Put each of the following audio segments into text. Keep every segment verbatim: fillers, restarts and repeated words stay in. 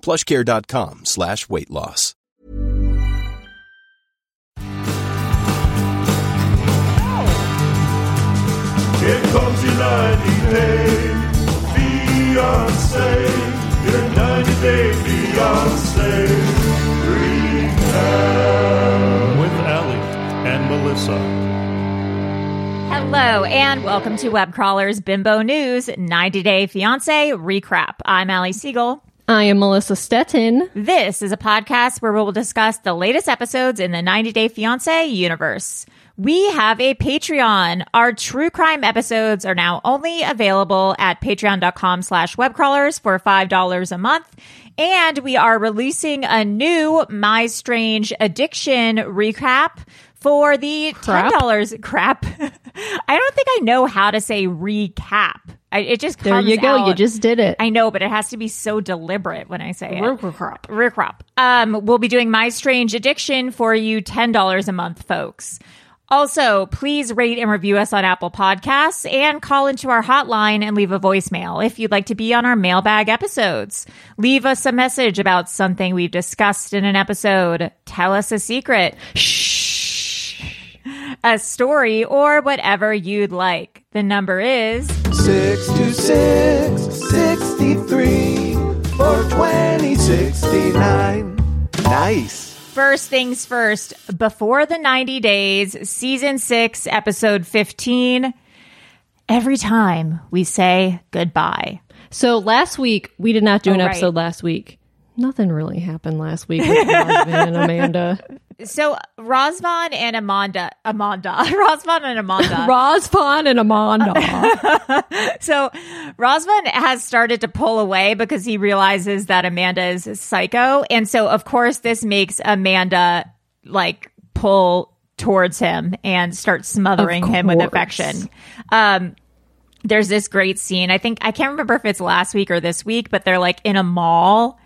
plush care dot com slash weight loss. Here comes your ninety day fiancé, your ninety day fiancé recap with Ellie and Melissa. Hello and welcome to Web Crawlers Bimbo News ninety day Fiancé Recap. I'm Allie Siegel. I am Melissa Stettin. This is a podcast where we will discuss the latest episodes in the ninety day Fiancé universe. We have a Patreon. Our true crime episodes are now only available at patreon dot com slash webcrawlers for five dollars a month. And we are releasing a new My Strange Addiction recap for the ten dollars crap. I don't think I know how to say recap. I, it just comes out. There you go. Out. You just did it. I know, but it has to be so deliberate when I say it. Recap. Recap. Um, we'll be doing My Strange Addiction for you ten dollars a month, folks. Also, please rate and review us on Apple Podcasts and call into our hotline and leave a voicemail if you'd like to be on our mailbag episodes. Leave us a message about something we've discussed in an episode. Tell us a secret. Shh. A story or whatever you'd like. The number is six two six, six three, four two zero, six nine. Nice. First things first, before the ninety days, season six, episode fifteen, every time we say goodbye. So last week, we did not do oh, an episode right. last week. Nothing really happened last week with Razvan and Amanda. So Razvan and Amanda, Amanda, Razvan and Amanda, Razvan and Amanda. So Razvan has started to pull away because he realizes that Amanda is psycho, and so of course this makes Amanda like pull towards him and start smothering him with affection. Um, there's this great scene. I think I can't remember if it's last week or this week, but they're like in a mall.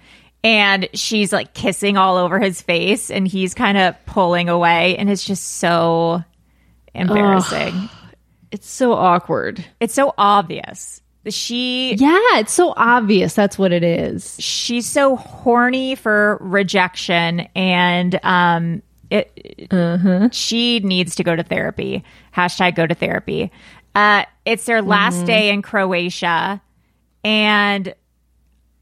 And she's like kissing all over his face and he's kind of pulling away and it's just so embarrassing. Ugh. It's so awkward. It's so obvious. She Yeah, it's so obvious. That's what it is. She's so horny for rejection and um it uh-huh. she needs to go to therapy. Hashtag go to therapy. Uh it's their last mm-hmm. day in Croatia and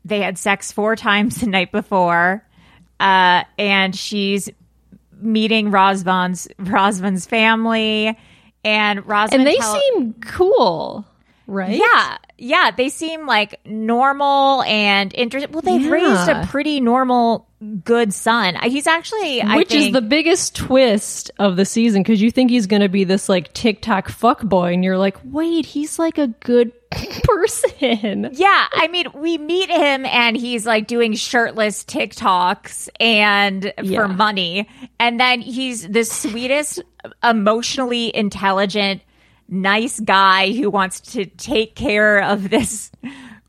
they had sex four times the night before, uh, and she's meeting Razvan's Razvan's family, and Razvan and they tell- seem cool, right? Yeah, yeah, they seem like normal and interesting. Well, they've yeah. raised a pretty normal, good son. He's actually, I which think- is the biggest twist of the season because you think he's going to be this like TikTok fuckboy, and you're like, wait, he's like a good person. Yeah, I mean, we meet him and he's like doing shirtless TikToks and yeah. for money, and then he's the sweetest, emotionally intelligent, nice guy who wants to take care of this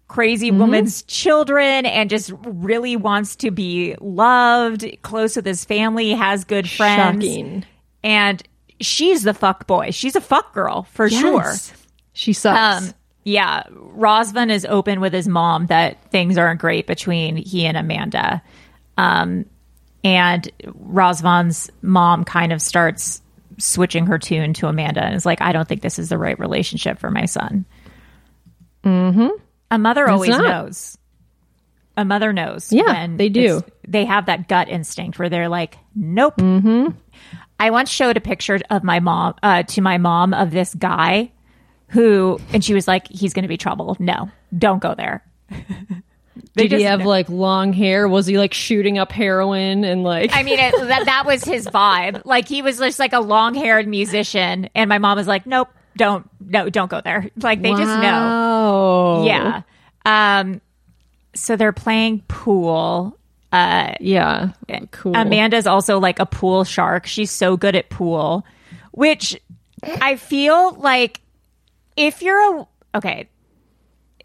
crazy mm-hmm. woman's children and just really wants to be loved, close with his family, has good friends. Shocking. And she's the fuck boy. She's a fuck girl for yes. sure. She sucks. Um, yeah. Razvan is open with his mom that things aren't great between he and Amanda. Um, and Razvan's mom kind of starts switching her tune to Amanda and is like, I don't think this is the right relationship for my son. Mm-hmm. A mother always knows. A mother knows. Yeah, when they do. They have that gut instinct where they're like, nope. Mm-hmm. I once showed a picture of my mom uh, to my mom of this guy who, and she was like, he's going to be trouble. No, don't go there. Did he have know. like long hair? Was he like shooting up heroin and like? I mean, it, that that was his vibe. Like he was just like a long-haired musician, and my mom was like, nope. Don't no, don't go there. Like they wow. just know. Yeah. Um. So they're playing pool. Uh. Yeah. Cool. Amanda's also like a pool shark. She's so good at pool, which I feel like if you're a okay,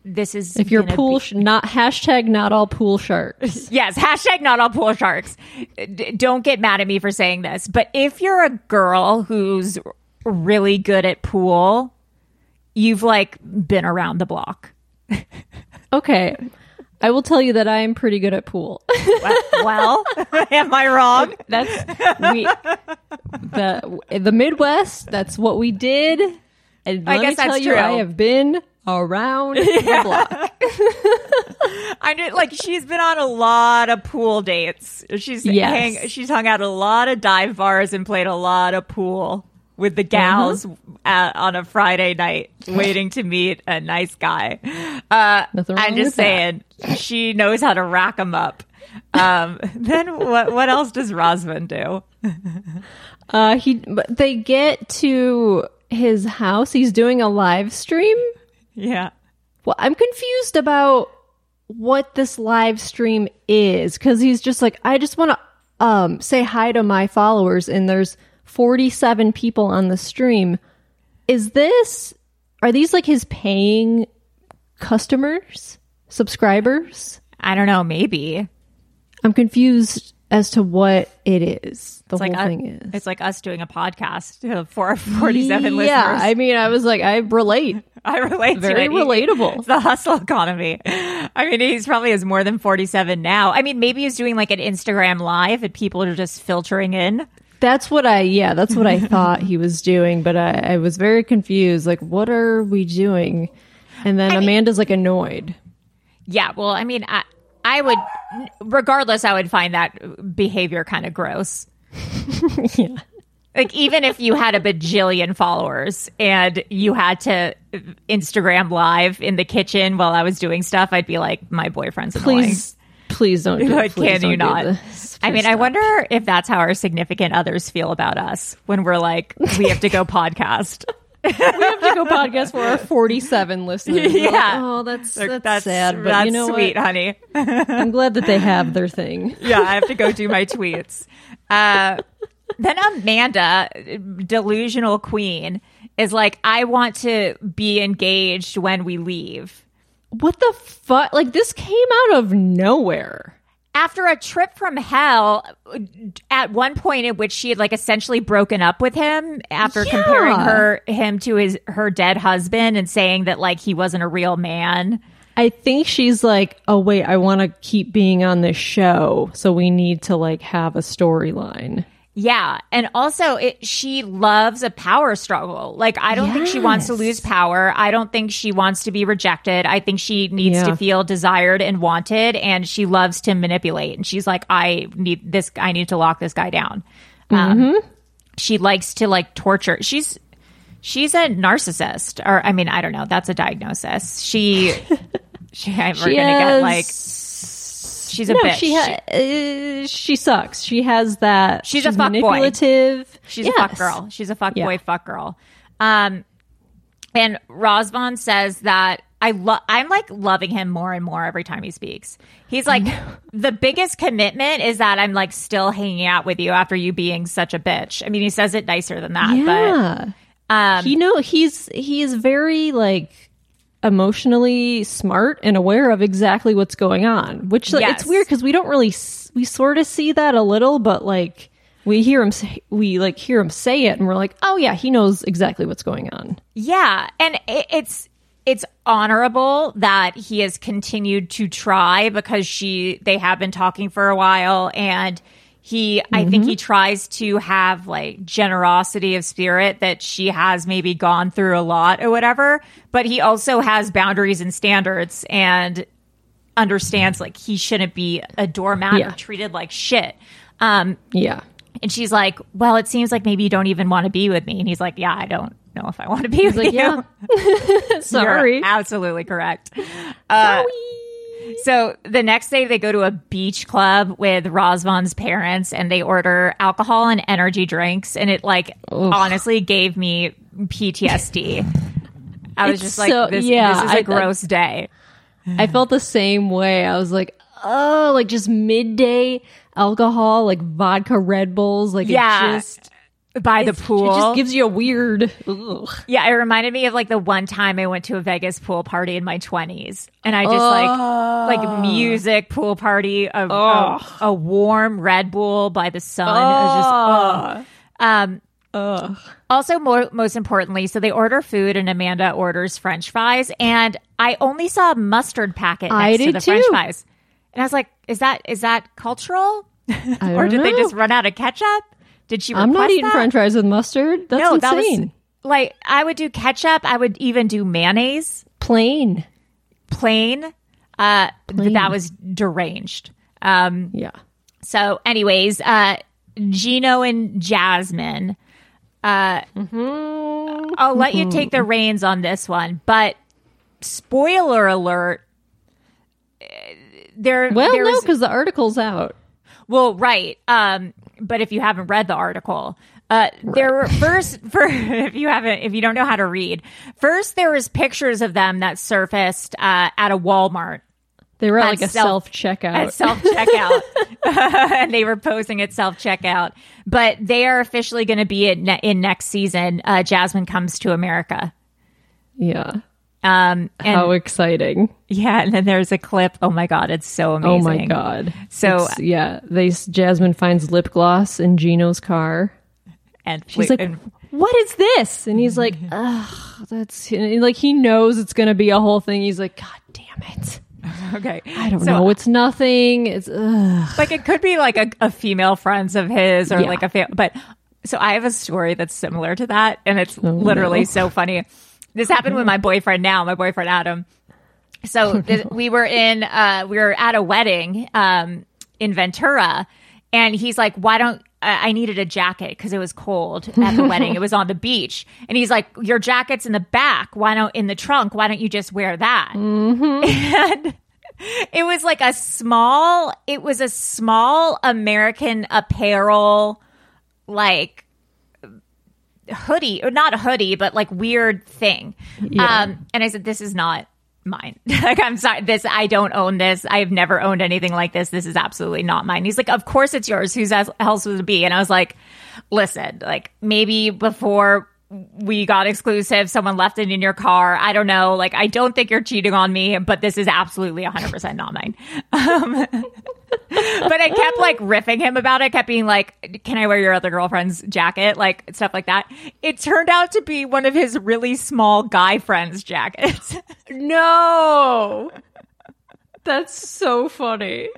this is if you're pool be, not hashtag not all pool sharks. Yes, hashtag not all pool sharks. D- don't get mad at me for saying this, but if you're a girl who's really good at pool, you've like been around the block. Okay, I will tell you that I am pretty good at pool. Well, am I wrong? That's we, the the Midwest. That's what we did. And let I guess me that's tell you, true. I have been around the block. I know, like she's been on a lot of pool dates. She's yes. hang, she's hung out at a lot of dive bars and played a lot of pool with the gals mm-hmm. at, on a Friday night waiting to meet a nice guy. Uh, Nothing wrong I'm just with saying, that. She knows how to rack them up. Um, then what What else does Razvan do? uh, he but They get to his house. He's doing a live stream. Yeah. Well, I'm confused about what this live stream is because he's just like, I just want to um, say hi to my followers, and there's forty-seven people on the stream. Is this, are these like his paying customers, subscribers? I don't know, maybe. I'm confused as to what it is. The it's whole like thing a, is. It's like us doing a podcast for our forty-seven yeah, listeners. Yeah, I mean, I was like, I relate. I relate Very to it. Very relatable. It's the hustle economy. I mean, he's probably has more than forty-seven now. I mean, maybe he's doing like an Instagram live and people are just filtering in. That's what I, yeah, that's what I thought he was doing, but I, I was very confused. Like, what are we doing? And then I Amanda's mean, like annoyed. Yeah, well, I mean, I, I would, regardless, I would find that behavior kind of gross. Yeah. Like, even if you had a bajillion followers and you had to Instagram live in the kitchen while I was doing stuff, I'd be like, my boyfriend's annoying. Please. Please don't do it. Please Can don't you not? This. I mean, stop. I wonder if that's how our significant others feel about us when we're like, we have to go podcast. We have to go podcast for our forty-seven listeners. Yeah. Like, oh, that's, that's, that's sad. But that's you know sweet, what? honey. I'm glad that they have their thing. Yeah, I have to go do my tweets. Uh, then Amanda, delusional queen, is like, I want to be engaged when we leave. What the fuck? Like, this came out of nowhere. After a trip from hell, at one point at which she had, like, essentially broken up with him after yeah. comparing her him to his her dead husband and saying that, like, he wasn't a real man. I think she's like, oh, wait, I want to keep being on this show, so we need to, like, have a storyline. Yeah. And also, it, she loves a power struggle. Like, I don't yes. think she wants to lose power. I don't think she wants to be rejected. I think she needs yeah. to feel desired and wanted. And she loves to manipulate. And she's like, I need this. I need to lock this guy down. Mm-hmm. Um, she likes to, like, torture. She's she's a narcissist. Or, I mean, I don't know. That's a diagnosis. She, she I'm going to get, like... She's a no, bitch. She, ha- she, uh, she sucks. She has that. She's, she's a fuck manipulative. boy. She's yes. a fuck girl. She's a fuck yeah. boy, fuck girl. Um, and Razvan says that I lo- I'm like loving him more and more every time he speaks. He's like, the biggest commitment is that I'm like still hanging out with you after you being such a bitch. I mean, he says it nicer than that. Yeah. But, um, you know, he's, he is very like emotionally smart and aware of exactly what's going on, which like, yes. It's weird because we don't really we sort of see that a little, but like we hear him say, we like hear him say it and we're like, oh yeah, he knows exactly what's going on. Yeah. And it, it's it's honorable that he has continued to try because she they have been talking for a while, and he mm-hmm. I think he tries to have like generosity of spirit that she has maybe gone through a lot or whatever, but he also has boundaries and standards and understands like he shouldn't be a doormat yeah. or treated like shit. Um, yeah. And she's like, well, it seems like maybe you don't even want to be with me. And he's like, yeah, I don't know if I want to be he's with like, you. Yeah. Sorry. You're absolutely correct. Uh, Sorry. So the next day they go to a beach club with Razvan's parents and they order alcohol and energy drinks. And it like Oof. honestly gave me P T S D. I was it's just like, so, this, yeah, this is a I, gross I, day. I felt the same way. I was like, oh, like just midday alcohol, like vodka, Red Bulls, like yeah, it just by the pool. It just gives you a weird. Ugh. Yeah, it reminded me of like the one time I went to a Vegas pool party in my twenties, and I just oh. like like music pool party of oh. a, a warm Red Bull by the sun. Oh. It was just oh. um. Ugh. Also, more, most importantly, so they order food and Amanda orders French fries, and I only saw a mustard packet next I did to the too. French fries. And I was like, "Is that is that cultural, or did know. they just run out of ketchup? Did she? I'm not eating that? French fries with mustard. That's no, insane. That was, like I would do ketchup. I would even do mayonnaise, plain, plain. Uh, plain. That was deranged. Um, yeah. So, anyways, uh, Gino and Jasmine. Uh, mm-hmm. I'll let mm-hmm. you take the reins on this one, but spoiler alert. There, well, no, because the article's out. Well, right. Um, but if you haven't read the article, uh, right. there were first, for, if you haven't, if you don't know how to read, first there was pictures of them that surfaced uh, at a Walmart. They were at like a self checkout. At self checkout, and they were posing at self checkout. But they are officially going to be in, in next season. Uh, Jasmine Comes to America. Yeah. Um, and, how exciting. Yeah. And then there's a clip. Oh my God. It's so amazing. Oh my God. So it's, yeah, they, Jasmine finds lip gloss in Gino's car and she's like, and, what is this? And he's like, oh, that's like, he knows it's going to be a whole thing. He's like, God damn it. Okay. I don't so, know. It's nothing. It's ugh. Like, it could be like a, a female friends of his or yeah. like a, fa- but so I have a story that's similar to that. And it's oh, literally no. so funny. This happened with my boyfriend now, my boyfriend Adam. So th- we were in, uh, we were at a wedding um, in Ventura, and he's like, why don't, I, I needed a jacket because it was cold at the wedding. It was on the beach. And he's like, your jacket's in the back. Why don't, in the trunk, why don't you just wear that? Mm-hmm. And it was like a small, it was a small American Apparel, like, hoodie or not a hoodie but like weird thing yeah. um and I said, this is not mine. Like, I'm sorry, this I don't own this. I've never owned anything like this. This is absolutely not mine. He's like, of course it's yours, whose else would it be? And I was like, listen, like maybe before we got exclusive someone left it in your car. I don't know, like I don't think you're cheating on me, but this is absolutely one hundred percent not mine. Um, but I kept like riffing him about it. I kept being like, can I wear your other girlfriend's jacket, like stuff like that. It turned out to be one of his really small guy friend's jackets. No, that's so funny.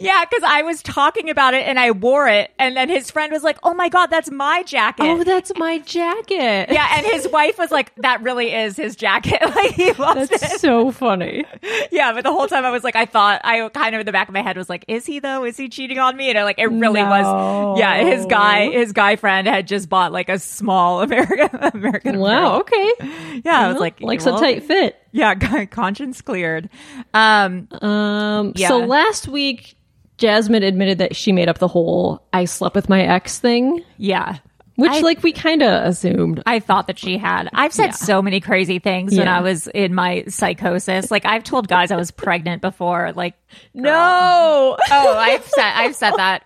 Yeah, because I was talking about it and I wore it, and then his friend was like, oh my God, that's my jacket. Oh, that's my jacket. Yeah, and his wife was like, that really is his jacket. Like, he lost it. That's so funny. Yeah, but the whole time I was like, I thought, I kind of in the back of my head was like, is he though? Is he cheating on me? And I like, it really no. was. Yeah, his guy, his guy friend had just bought like a small American American. Wow, okay. Yeah, yeah, I was like, likes well, a tight fit. Yeah, conscience cleared. Um, um, yeah. So last week, Jasmine admitted that she made up the whole I slept with my ex thing. Yeah. Which, I, like, we kind of assumed. I thought that she had. I've said yeah. so many crazy things yeah. when I was in my psychosis. Like, I've told guys I was pregnant before. Like, girl. No. Oh, I've said I've said that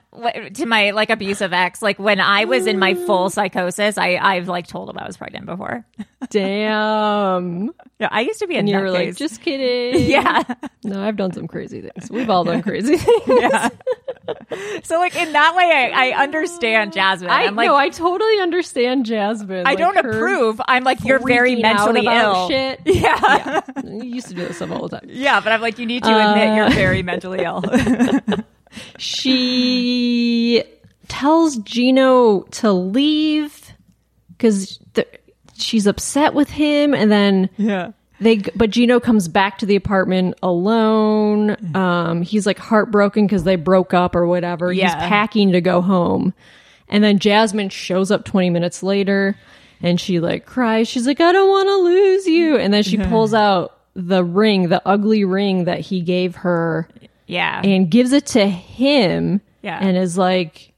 to my, like, abusive ex. Like, when I was in my full psychosis, I, I've, like, told him I was pregnant before. Damn. No, I used to be a nutcase. And you were like, just kidding. Yeah. No, I've done some crazy things. We've all done crazy things. Yeah. So, like, in that way, I, I understand Jasmine. I, I'm like, no, I totally understand Jasmine. I like, don't approve. I'm like, you're very mentally ill. Shit. Yeah. yeah. You used to do this stuff all the time. Yeah, but I'm like, you need to admit uh, you're very mentally ill. She tells Gino to leave because she's upset with him. And then... yeah. They, but Gino comes back to the apartment alone. Um, he's like heartbroken because they broke up or whatever. Yeah. He's packing to go home. And then Jasmine shows up twenty minutes later and she like cries. She's like, I don't want to lose you. And then she pulls out the ring, the ugly ring that he gave her. Yeah. And gives it to him. Yeah. And is like,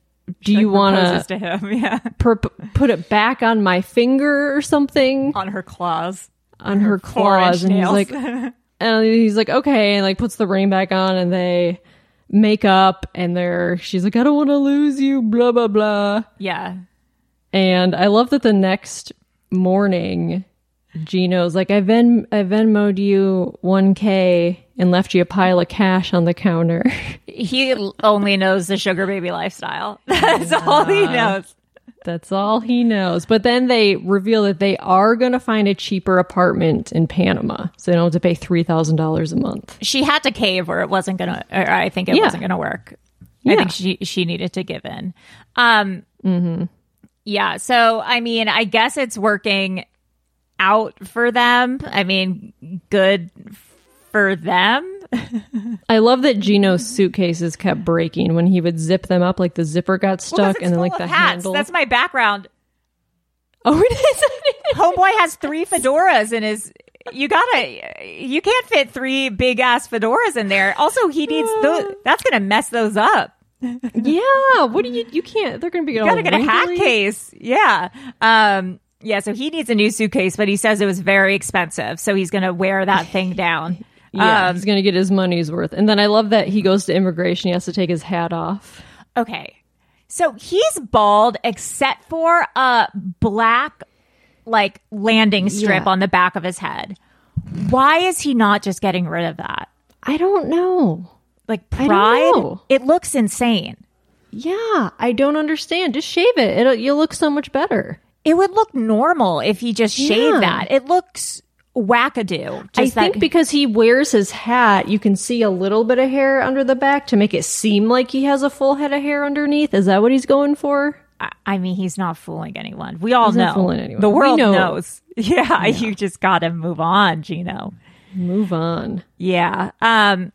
do she you want to yeah. per- put it back on my finger or something? On her claws. on her, her claws and he's like and he's like okay, and like puts the ring back on and they make up and they're she's like I don't want to lose you, blah blah blah. Yeah. And I love that the next morning Gino's like I, Ven- I Venmo'd you one K and left you a pile of cash on the counter. He only knows the sugar baby lifestyle. That's yeah. all he knows. That's all he knows. But then they reveal that they are going to find a cheaper apartment in Panama. So they don't have to pay three thousand dollars a month. She had to cave or it wasn't going to, or I think it yeah. wasn't going to work. Yeah. I think she, she needed to give in. Um, mm-hmm. Yeah. So, I mean, I guess it's working out for them. I mean, good for them. I love that Gino's suitcases kept breaking when he would zip them up. Like the zipper got stuck, well, and then like the hats. Handle. That's my background. Oh, it is. Homeboy has three fedoras in his. You gotta. You can't fit three big ass fedoras in there. Also, he needs those. That's gonna mess those up. Yeah. What do you? You can't. They're gonna be. You gotta get a hat case. Yeah. Um. Yeah. So he needs a new suitcase, but he says it was very expensive, so he's gonna wear that thing down. Yeah, um, he's going to get his money's worth. And then I love that he goes to immigration. He has to take his hat off. Okay. So he's bald except for a black, like, landing strip yeah. on the back of his head. Why is he not just getting rid of that? I don't know. Like, pride? Know. It looks insane. Yeah, I don't understand. Just shave it. It'll, you'll look so much better. It would look normal if he just shaved yeah. that. It looks... wackadoo. I that- think because he wears his hat, you can see a little bit of hair under the back to make it seem like he has a full head of hair underneath. Is that what he's going for? I, I mean, he's not fooling anyone. We all he's know. Not fooling anyone. The world know. knows. Yeah, yeah, you just gotta move on, Gino. Move on. Yeah. Um.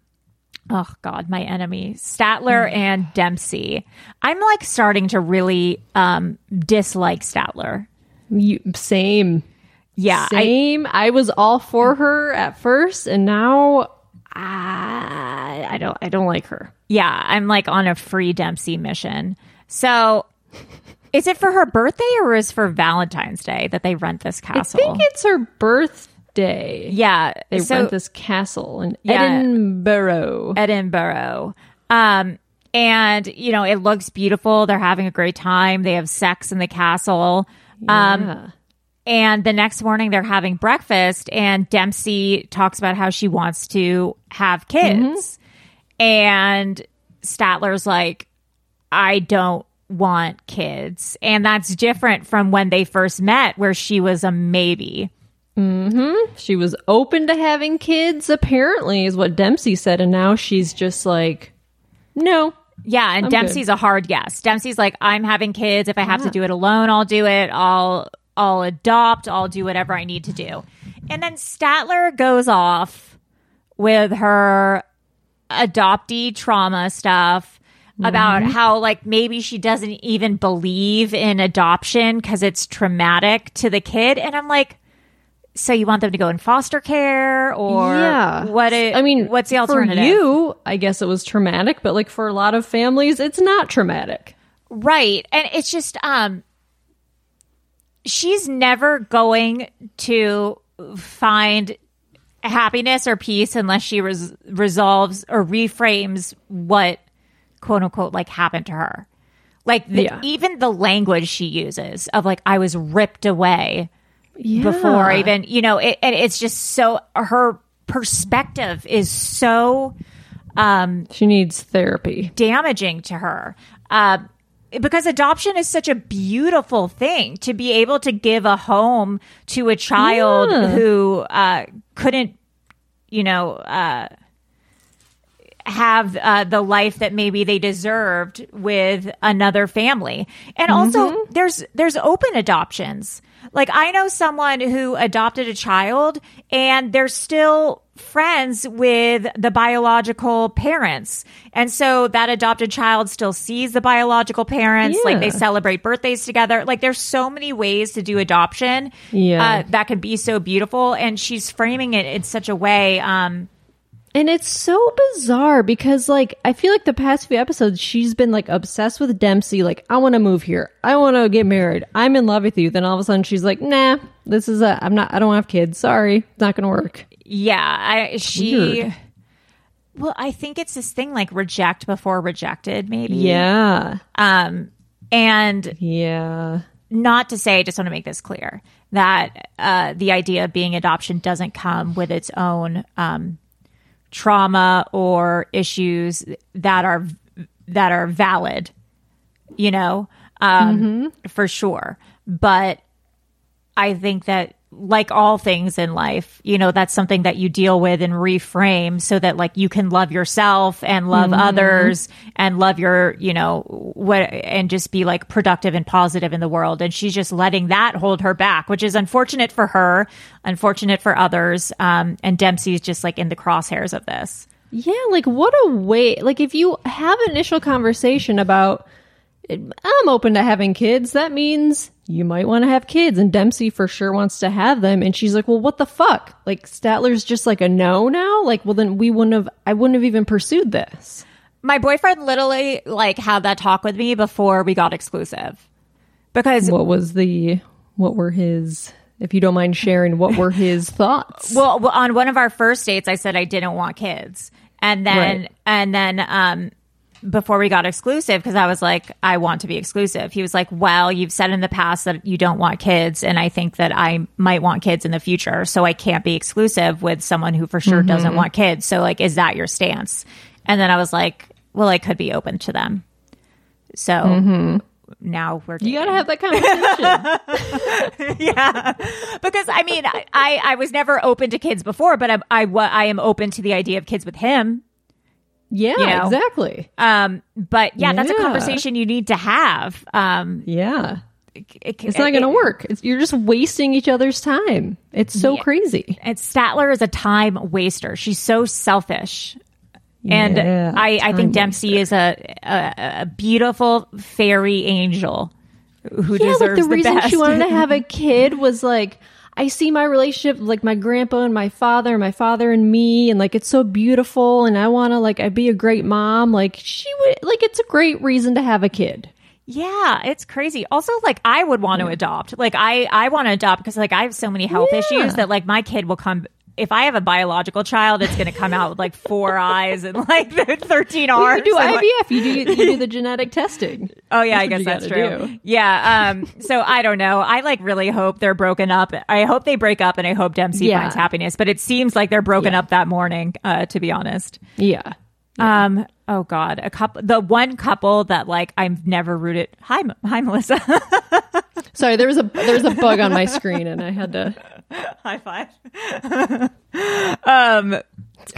Oh God, my enemy, Statler and Dempsey. I'm like starting to really um dislike Statler. You, same. Yeah, same. I, I was all for her at first, and now I, I don't. I don't like her. Yeah, I'm like on a free Dempsey mission. So, is it for her birthday or is it for Valentine's Day that they rent this castle? I think it's her birthday. Yeah, they so, rent this castle in yeah, Edinburgh. Edinburgh. Um, and you know it looks beautiful. They're having a great time. They have sex in the castle. Yeah. Um, And the next morning they're having breakfast and Dempsey talks about how she wants to have kids. Mm-hmm. And Statler's like, I don't want kids. And that's different from when they first met where she was a maybe. Mm-hmm. She was open to having kids, apparently, is what Dempsey said. And now she's just like, no. Yeah, and I'm Dempsey's good. A hard yes. Dempsey's like, I'm having kids. If I have yeah. to do it alone, I'll do it. I'll... I'll adopt, I'll do whatever I need to do. And then Statler goes off with her adoptee trauma stuff mm-hmm. about how, like, maybe she doesn't even believe in adoption because it's traumatic to the kid. And I'm like, so you want them to go in foster care or yeah. what? It, I mean, what's the alternative? For you, I guess it was traumatic, but, like, for a lot of families, it's not traumatic. Right. And it's just, um, she's never going to find happiness or peace unless she res- resolves or reframes what, quote unquote, like happened to her. Like the, yeah. even the language she uses of like, I was ripped away yeah. before even, you know, it, and it's just so, her perspective is so... Um, she needs therapy. Damaging to her. Uh, because adoption is such a beautiful thing, to be able to give a home to a child yeah. who uh, couldn't, you know, uh, have uh, the life that maybe they deserved with another family. And mm-hmm. also there's there's open adoptions. Like I know someone who adopted a child and they're still friends with the biological parents. And so that adopted child still sees the biological parents. Yeah. Like they celebrate birthdays together. Like there's so many ways to do adoption yeah. uh, that can be so beautiful. And she's framing it in such a way. Um, and it's so bizarre because like, I feel like the past few episodes, she's been like obsessed with Dempsey. Like, I want to move here. I want to get married. I'm in love with you. Then all of a sudden she's like, nah, this is a, I'm not, I don't have kids. Sorry. It's not going to work. Yeah, I, she. Weird. Well, I think it's this thing like reject before rejected, maybe. Yeah. Um, and yeah, not to say, I just want to make this clear that uh, the idea of being adoption doesn't come with its own um, trauma or issues that are that are valid, you know, um, mm-hmm. for sure. But I think that. Like all things in life, you know, that's something that you deal with and reframe so that like you can love yourself and love mm-hmm. others and love your, you know, what, and just be like productive and positive in the world. And she's just letting that hold her back, which is unfortunate for her, unfortunate for others. Um, and Dempsey's just like in the crosshairs of this. Yeah. Like what a way, like if you have an initial conversation about, I'm open to having kids, that means you might want to have kids, and Dempsey for sure wants to have them. And she's like, well, what the fuck? Like Statler's just like a no now. Like, well, then we wouldn't have, I wouldn't have even pursued this. My boyfriend literally like had that talk with me before we got exclusive, because what was the, what were his, if you don't mind sharing, what were his thoughts? Well, on one of our first dates, I said I didn't want kids. And then, right. and then, um, before we got exclusive, because I was like, I want to be exclusive. He was like, well, you've said in the past that you don't want kids, and I think that I might want kids in the future, so I can't be exclusive with someone who for sure mm-hmm. doesn't want kids. So like, is that your stance? And then I was like, well, I could be open to them. So mm-hmm. now we're dating. You gotta have that conversation. Yeah, because I mean, I I was never open to kids before, but I I, I am open to the idea of kids with him. Yeah, you know? Exactly. Um, but yeah, that's yeah. a conversation you need to have. Um, yeah. It, it, it's not going to work. It's, you're just wasting each other's time. It's so yeah. crazy. And Statler is a time waster. She's so selfish. And yeah, I, I think Dempsey waster. is a, a, a beautiful fairy angel who yeah, deserves like the, the reason best. She wanted to have a kid was like, I see my relationship, like my grandpa and my father, and my father and me, and like it's so beautiful, and I want to like I be a great mom. Like she would, like it's a great reason to have a kid. Yeah, it's crazy. Also, like I would want to yeah. adopt. Like I, I want to adopt because like I have so many health yeah. issues that like my kid will come. If I have a biological child, it's going to come out with like four eyes and like thirteen arms. You do I V F. Like, you, do, you do the genetic testing. Oh, yeah, I guess that's true. Do. Yeah. Um, so I don't know. I like really hope they're broken up. I hope they break up and I hope Dempsey yeah. finds happiness. But it seems like they're broken yeah. up that morning, uh, to be honest. Yeah. yeah. Um. Oh, God. A couple. The one couple that like I've never rooted. Hi, M- hi, Melissa. Sorry, there was a there was a bug on my screen and I had to. High five. um,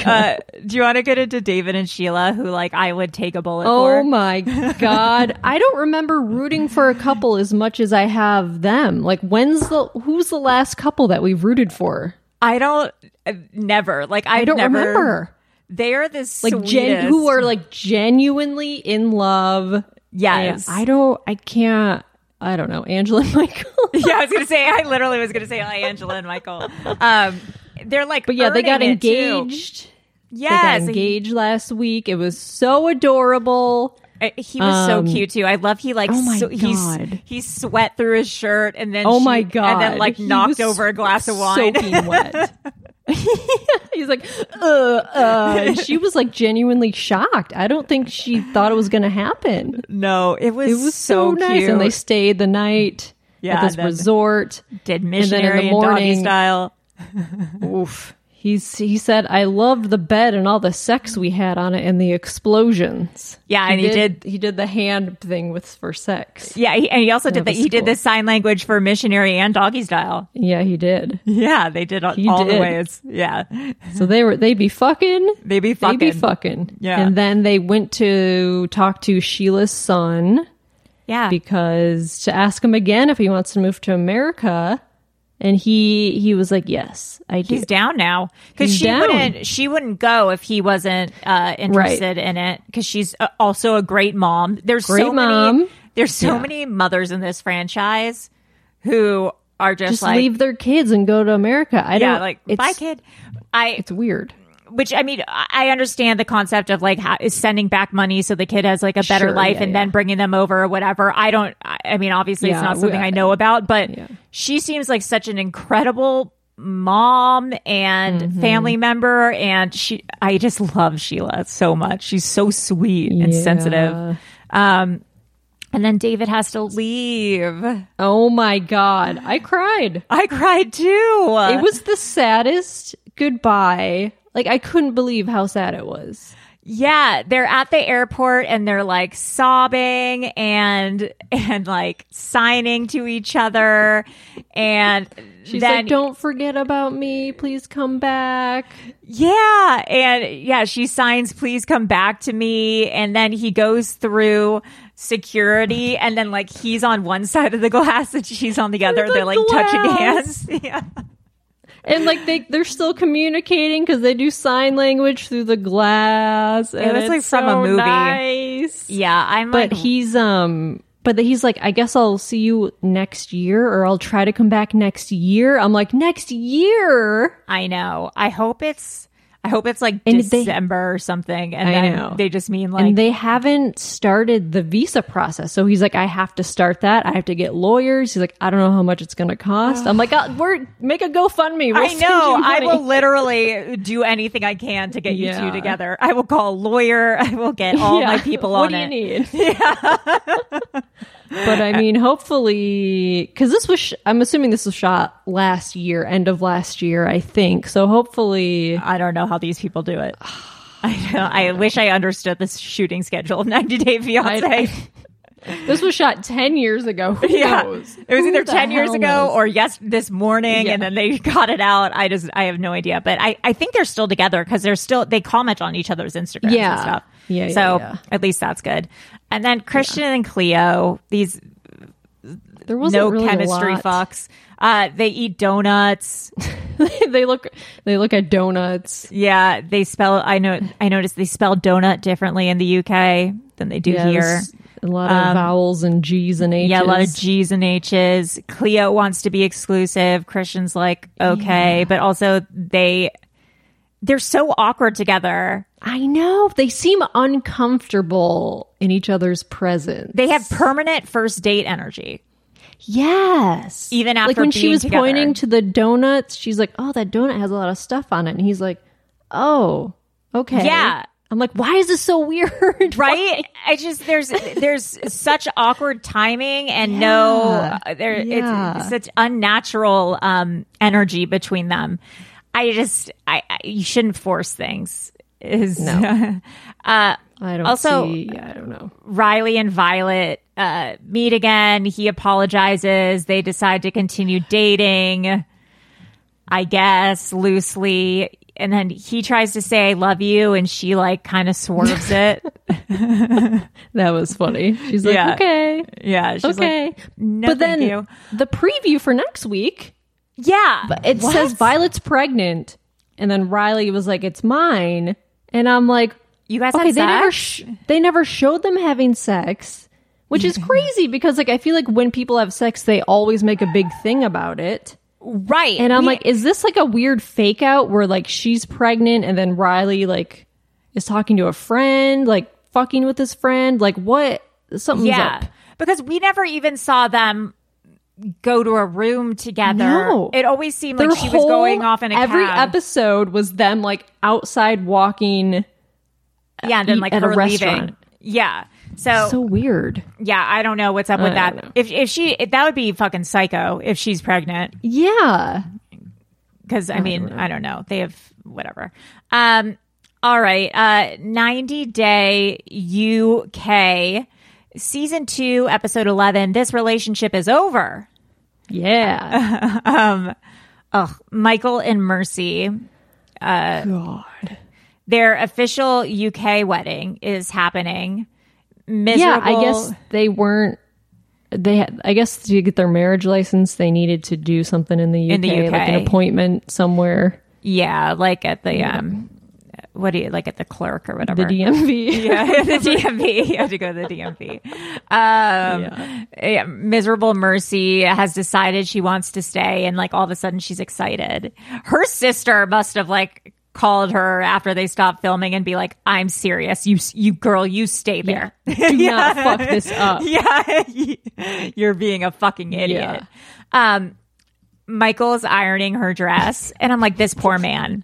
uh, do you want to get into David and Sheila, who like I would take a bullet oh for? Oh my God. I don't remember rooting for a couple as much as I have them. Like when's the, who's the last couple that we've rooted for? I don't, I've never. Like I, I don't never, remember. They are this like gen, who are like genuinely in love. Yes. I don't, I can't. I don't know, Angela and Michael. yeah, I was going to say, I literally was going to say, like, Angela and Michael. Um, they're like, but yeah, they got engaged. Yes. They got engaged last week. It was so adorable. I, he was um, so cute too. I love he like oh my so, God. He sweat through his shirt and then oh she, my God and then like he knocked over a glass of wine. Soaking wet. He's like, uh, uh. And she was like genuinely shocked. I don't think she thought it was going to happen. No, it was. It was so, so nice, cute. And they stayed the night yeah, at this resort. Did missionary and, then in the morning, and doggy style. Oof. He's, he said, I loved the bed and all the sex we had on it and the explosions. Yeah, he and he did, did... He did the hand thing with for sex. Yeah, he, and he also did that. He did the sign language for missionary and doggy style. Yeah, he did. Yeah, they did all, all did. the ways. Yeah. So they were, they be fucking. They be fucking. They be fucking. Yeah. And then they went to talk to Sheila's son. Yeah. Because to ask him again if he wants to move to America. And he he was like, yes, I do. He's down now because she down. wouldn't she wouldn't go if he wasn't uh, interested right. in it, because she's uh, also a great mom. There's great so mom. many there's so yeah. many mothers in this franchise who are just, just like leave their kids and go to America. I yeah, don't like my kid. I it's weird. Which, I mean, I understand the concept of like how, is sending back money so the kid has like a better sure, life yeah, and yeah. then bringing them over or whatever. I don't, I mean, obviously yeah, it's not something we, I know about, but yeah. she seems like such an incredible mom and mm-hmm. family member. And she, I just love Sheila so much. She's so sweet yeah. and sensitive. Um, And then David has to leave. Oh my God. I cried. I cried too. It was the saddest goodbye. Like, I couldn't believe how sad it was. Yeah, they're at the airport and they're like sobbing and and like signing to each other. And she's then, like, don't forget about me. Please come back. Yeah. And yeah, she signs, please come back to me. And then he goes through security and then like he's on one side of the glass and she's on the other. The they're like glass. touching hands. Yeah. And like they, they're still communicating because they do sign language through the glass. And it was like from so a movie. Nice. Yeah, I'm. But like, he's um. But he's like, I guess I'll see you next year, or I'll try to come back next year. I'm like, next year. I know. I hope it's. I hope it's like and December they, or something. And I then know. They just mean like. And they haven't started the visa process. So he's like, I have to start that. I have to get lawyers. He's like, I don't know how much it's going to cost. I'm like, oh, we're make a GoFundMe. We'll I know. I will literally do anything I can to get you yeah. two together. I will call a lawyer. I will get all yeah. my people on it. What do you it. need? Yeah. But I mean, hopefully, because this was, sh- I'm assuming this was shot last year, end of last year, I think. So hopefully, I don't know how these people do it. I know. I wish I understood this shooting schedule of ninety day fiancé. I, I, this was shot ten years ago. Who yeah. knows? It was Who either ten years knows? ago or yes, this morning. Yeah. And then they got it out. I just, I have no idea. But I, I think they're still together because they're still, they comment on each other's Instagrams yeah. and stuff. Yeah. So yeah, yeah. at least that's good. And then Christian yeah. and Cleo, these there wasn't no really chemistry fucks. Uh, they eat donuts. they look they look at donuts. Yeah, they spell. I know. I noticed they spell donut differently in the U K than they do yeah, here. A lot of um, vowels and G's and H's. Yeah, a lot of G's and H's. Cleo wants to be exclusive. Christian's like, okay, yeah. but also they. They're so awkward together. I know. They seem uncomfortable in each other's presence. They have permanent first date energy. Yes. Even after like when being she was together. Pointing to the donuts, she's like, oh, that donut has a lot of stuff on it. And he's like, oh, okay. Yeah. I'm like, why is this so weird? Right? I just, there's there's such awkward timing and yeah. no, there yeah. it's such unnatural um, energy between them. I just, I, I you shouldn't force things. Is no. uh, I don't also, see. Yeah, I don't know. Riley and Violet uh, meet again. He apologizes. They decide to continue dating, I guess, loosely. And then he tries to say, I love you. And she like kind of swerves it. That was funny. She's like, yeah. okay. Yeah. She's okay. Like, no, but then thank you. The preview for next week. Yeah. But it what? says Violet's pregnant. And then Riley was like, it's mine. And I'm like, you guys okay, had they sex? Never sh- they never showed them having sex, which is crazy because like I feel like when people have sex, they always make a big thing about it. Right. And I'm we- like, is this like a weird fake out where like she's pregnant and then Riley like is talking to a friend? Like, fucking with his friend? Like, what? Something's yeah, up. Because we never even saw them go to a room together. No. It always seemed Their like she whole, was going off in a every cab. Episode was them like outside walking. Yeah, and then like at her a restaurant. Leaving. Yeah. So, so weird. Yeah, I don't know what's up with I that. If if she if that would be fucking psycho if she's pregnant. Yeah. Because I, I mean, don't I don't know. They have whatever. Um all right. Uh ninety day U K season two, episode eleven. This relationship is over. Yeah. um oh, Michael and Mercy. Uh God. Their official U K wedding is happening. Miserable. Yeah, I guess they weren't. They, had, I guess, to get their marriage license, they needed to do something in the U K, in the U K. Like an appointment somewhere. Yeah, like at the um, what do you like at the clerk or whatever? The D M V. Yeah, the D M V. You have to go to the D M V. Um, yeah. Yeah, miserable Mercy has decided she wants to stay, and like all of a sudden she's excited. Her sister must have like. Called her after they stopped filming and be like, I'm serious. You, you girl, you stay there. Yeah. Do yeah. not fuck this up. Yeah. You're being a fucking idiot. Yeah. Um, Michael's ironing her dress. And I'm like, this poor man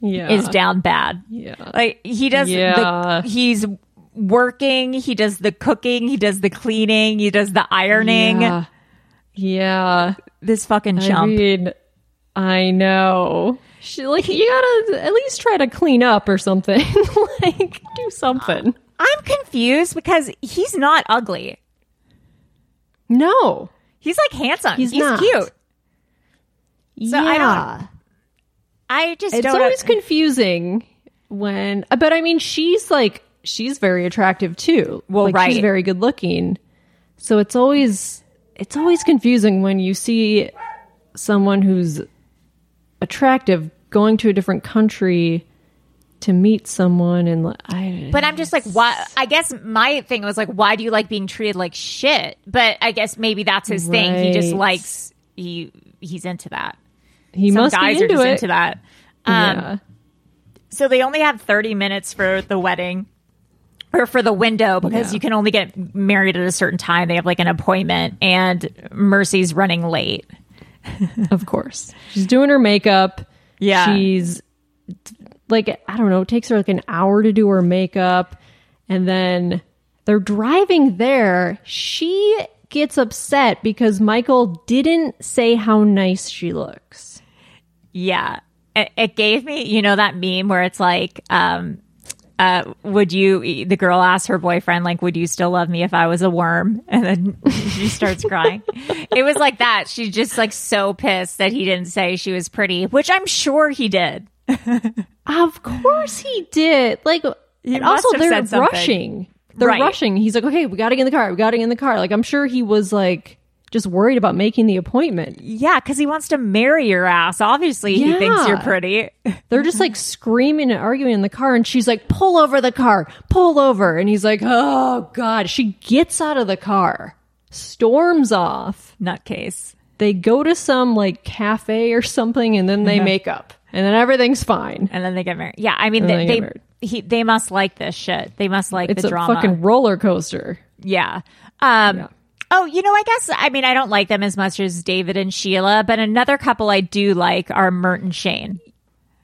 yeah. is down bad. Yeah. Like he does, yeah. the, he's working. He does the cooking. He does the cleaning. He does the ironing. Yeah. yeah. This fucking chump. I mean, I know. She, like, you gotta at least try to clean up or something. Like, do something. I'm confused because he's not ugly. No. He's, like, handsome. He's, he's cute. So yeah. I don't... I just it's don't... It's always have, confusing when... But, I mean, she's, like... She's very attractive, too. Well, like, right. She's very good looking. So it's always... It's always confusing when you see someone who's... attractive going to a different country to meet someone and I but I'm just like why I guess my thing was like why do you like being treated like shit but I guess maybe that's his right. thing he just likes he he's into that he Some must guys be into are just it. Into that um yeah. So they only have thirty minutes for the wedding or for the window because yeah. you can only get married at a certain time. They have like an appointment and Mercy's running late. Of course. She's doing her makeup. Yeah. She's like, I don't know, it takes her like an hour to do her makeup. And then they're driving there. She gets upset because Michael didn't say how nice she looks. Yeah. It, it gave me, you know, that meme where it's like, um, uh, would you, the girl asked her boyfriend, like, would you still love me if I was a worm? And then she starts crying. It was like that. She's just like so pissed that he didn't say she was pretty, which I'm sure he did. Of course he did. Like, he and also they're rushing. They're right. rushing. He's like, okay, we got to get in the car. We got to get in the car. Like, I'm sure he was like just worried about making the appointment. Yeah, because he wants to marry your ass. Obviously, yeah. he thinks you're pretty. They're just like screaming and arguing in the car. And she's like, pull over the car, pull over. And he's like, oh, God. She gets out of the car, storms off. Nutcase. They go to some like cafe or something and then they mm-hmm. make up. And then everything's fine. And then they get married. Yeah, I mean, they, they, they, he, they must like this shit. They must like it's the drama. It's a fucking roller coaster. Yeah. Um, yeah. Oh, you know, I guess, I mean, I don't like them as much as David and Sheila, but another couple I do like are Mert and Shane.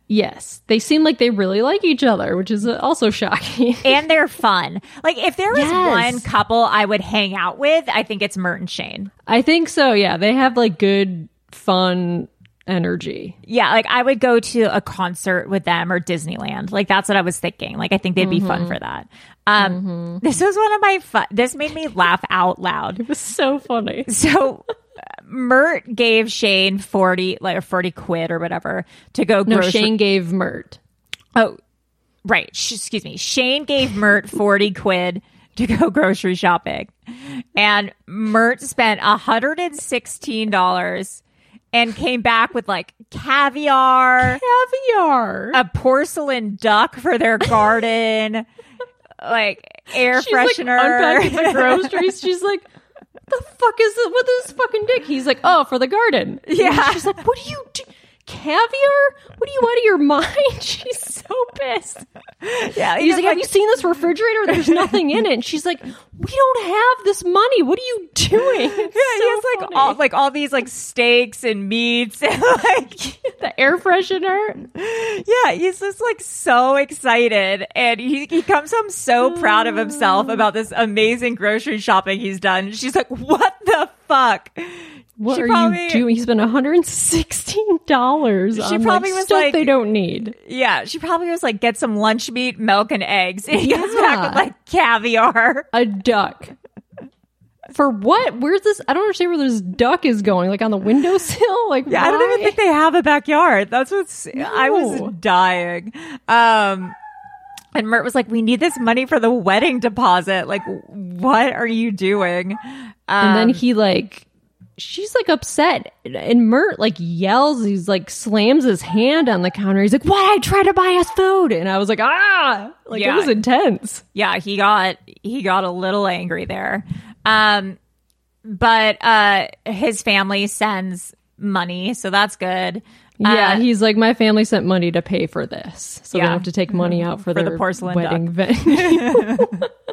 Yes. They seem like they really like each other, which is also shocking. And they're fun. Like, if there was yes. one couple I would hang out with, I think it's Mert and Shane. I think so, yeah. They have, like, good, fun energy. Yeah, like, I would go to a concert with them or Disneyland. Like, that's what I was thinking. Like, I think they'd be mm-hmm. fun for that. Um, mm-hmm. This was one of my fun. This made me laugh out loud. It was so funny. So, Mert gave Shane forty, like forty quid or whatever to go. No, grocery- Shane gave Mert. Oh, right. Sh- excuse me. Shane gave Mert forty quid to go grocery shopping, and Mert spent a hundred and sixteen dollars. And came back with, like, caviar. Caviar. A porcelain duck for their garden. Like, air She's freshener. Like, unpacking the groceries. She's like, what the fuck is this? What is this fucking dick? He's like, oh, for the garden. Yeah. And she's like, what do you do? Caviar? What are you out of your mind? She's so pissed. Yeah, he's like, have you seen this refrigerator? There's nothing in it. And she's like, we don't have this money. What are you doing? It's yeah, so he has like all, like all these like steaks and meats and like the air freshener. Yeah, he's just like so excited, and he he comes home so proud of himself about this amazing grocery shopping he's done. She's like, what the fuck? What she are probably, you doing? He spent one hundred sixteen dollars on she probably like, was stuff like, they don't need. Yeah, she probably was like, get some lunch meat, milk, and eggs. And he yeah. comes back with like caviar. A duck. For what? Where's this? I don't understand where this duck is going. Like on the windowsill? Like, yeah, why? I don't even think they have a backyard. That's what's... No. I was dying. Um... And Mert was like, we need this money for the wedding deposit. Like, what are you doing? Um, and then he like, she's like upset. And Mert like yells. He's like slams his hand on the counter. He's like, why I try to buy us food? And I was like, ah, like yeah. It was intense. Yeah, he got, he got a little angry there. Um, but uh, his family sends money. So that's good. Yeah, uh, he's like, my family sent money to pay for this, so yeah. they don't have to take money out for, for their the porcelain wedding venue.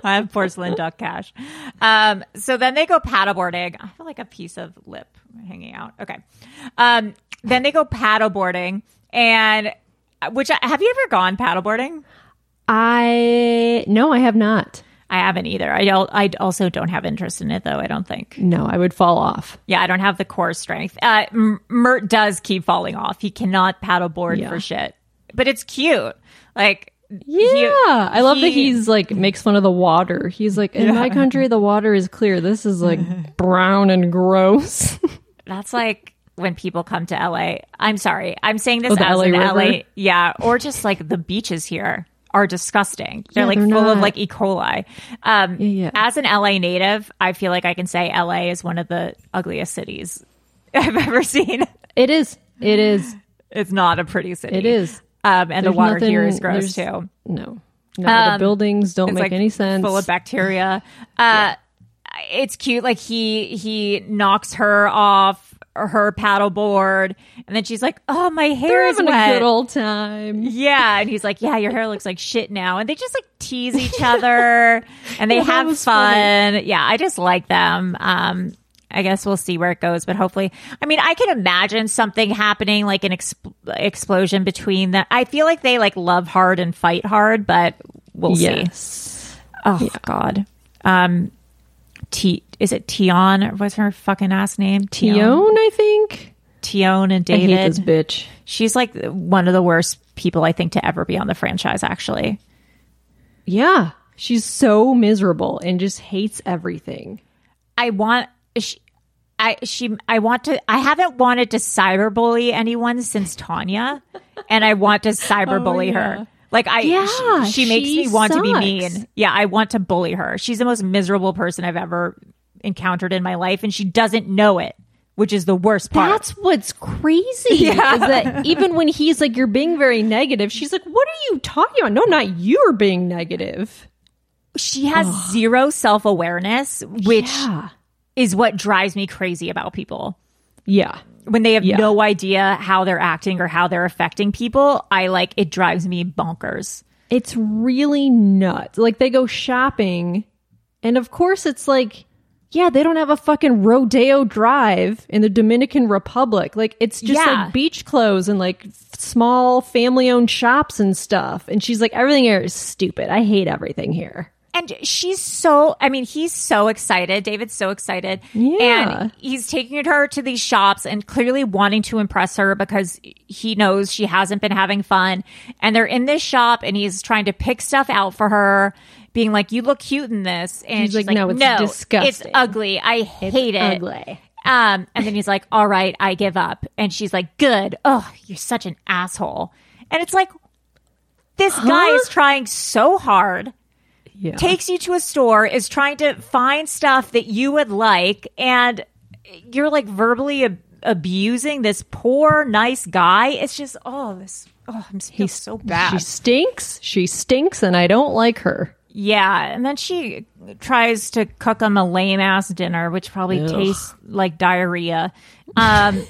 I have porcelain duck cash. Um, so then they go paddleboarding. I feel like a piece of lip hanging out. Okay. Um, then they go paddleboarding, and which have you ever gone paddleboarding? I no, I have not. I haven't either. I don't, I also don't have interest in it, though, I don't think. No, I would fall off. Yeah, I don't have the core strength. Uh, Mert does keep falling off. He cannot paddleboard yeah. for shit. But it's cute. Like, yeah. He, I love he, that he's like, makes fun of the water. He's like, in yeah. my country, the water is clear. This is like brown and gross. That's like when people come to L A. I'm sorry. I'm saying this oh, as L A in River? L A. Yeah. Or just like the beaches here. Are disgusting. They're yeah, like they're full not. Of like E. coli. Um, yeah, yeah. As an L A native, I feel like I can say L A is one of the ugliest cities I've ever seen. It is. It is. It's not a pretty city. It is. Um, and there's the water nothing, here is gross too. No. No, um, the buildings don't make like any sense. Full of bacteria. Uh, yeah. It's cute. Like he he knocks her off. Her paddleboard, and then she's like, "Oh, my hair is wet." They're having a good old time. Yeah, and he's like, "Yeah, your hair looks like shit now." And they just like tease each other, and they yeah, have fun. Funny. Yeah, I just like them. Um, I guess we'll see where it goes, but hopefully, I mean, I can imagine something happening, like an exp- explosion between them. I feel like they like love hard and fight hard, but we'll yes. see. Oh yeah. God. Um, T is it Tion or what's her fucking ass name? Tion, Tion I think. Tion and David. I hate this bitch. She's like one of the worst people I think to ever be on the franchise, actually. Yeah. She's so miserable and just hates everything. I want she I she I want to I haven't wanted to cyberbully anyone since Tanya, and I want to cyberbully oh, yeah. her. Like, I, yeah, she, she makes she me want sucks. To be mean. Yeah, I want to bully her. She's the most miserable person I've ever encountered in my life, and she doesn't know it, which is the worst part. That's what's crazy. Yeah. Is that even when he's like, you're being very negative, she's like, what are you talking about? No, not you're being negative. She has Ugh. zero self-awareness, which yeah. is what drives me crazy about people. Yeah. When they have yeah. no idea how they're acting or how they're affecting people, I like it drives me bonkers. It's really nuts. Like they go shopping, and of course it's like, yeah, they don't have a fucking Rodeo Drive in the Dominican Republic. Like it's just yeah. like beach clothes and like small family-owned shops and stuff. And she's like, everything here is stupid. I hate everything here. And she's so, I mean, he's so excited. David's so excited. Yeah. And he's taking her to these shops and clearly wanting to impress her because he knows she hasn't been having fun. And they're in this shop and he's trying to pick stuff out for her, being like, you look cute in this. And he's like, like, no, it's no, disgusting. It's ugly. I hate it's it. Ugly. Um, and then he's like, all right, I give up. And she's like, good. Oh, you're such an asshole. And it's like, this huh? guy is trying so hard. Yeah. Takes you to a store, is trying to find stuff that you would like, and you're like verbally ab- abusing this poor nice guy. It's just oh this oh I'm feeling so bad. She stinks. She stinks, and I don't like her. Yeah, and then she tries to cook him a lame ass dinner, which probably Ugh. tastes like diarrhea. Um,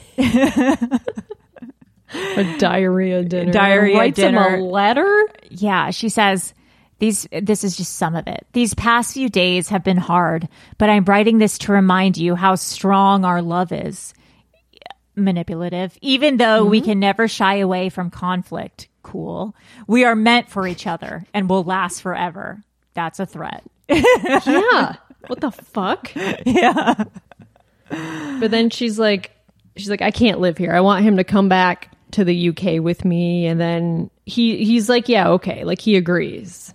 A diarrhea dinner. Diarrhea Writes dinner. Writes him a letter? Yeah, she says... These, this is just some of it. These past few days have been hard, but I'm writing this to remind you how strong our love is. Manipulative. Even though mm-hmm. we can never shy away from conflict. Cool. We are meant for each other and will last forever. That's a threat. Yeah. What the fuck? Yeah. But then she's like, she's like, I can't live here. I want him to come back to the U K with me. And then he, he's like, yeah, okay. Like he agrees.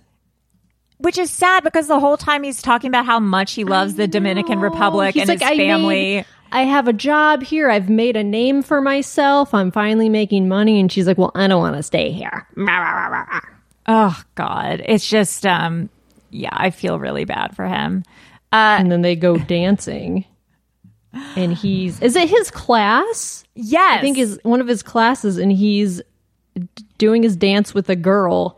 Which is sad because the whole time he's talking about how much he loves the Dominican Republic he's and like, his I family. Made, I have a job here. I've made a name for myself. I'm finally making money. And she's like, well, I don't want to stay here. Oh, God. It's just, um, yeah, I feel really bad for him. Uh, and then they go dancing. And he's, is it his class? Yes. I think is one of his classes. And he's doing his dance with a girl.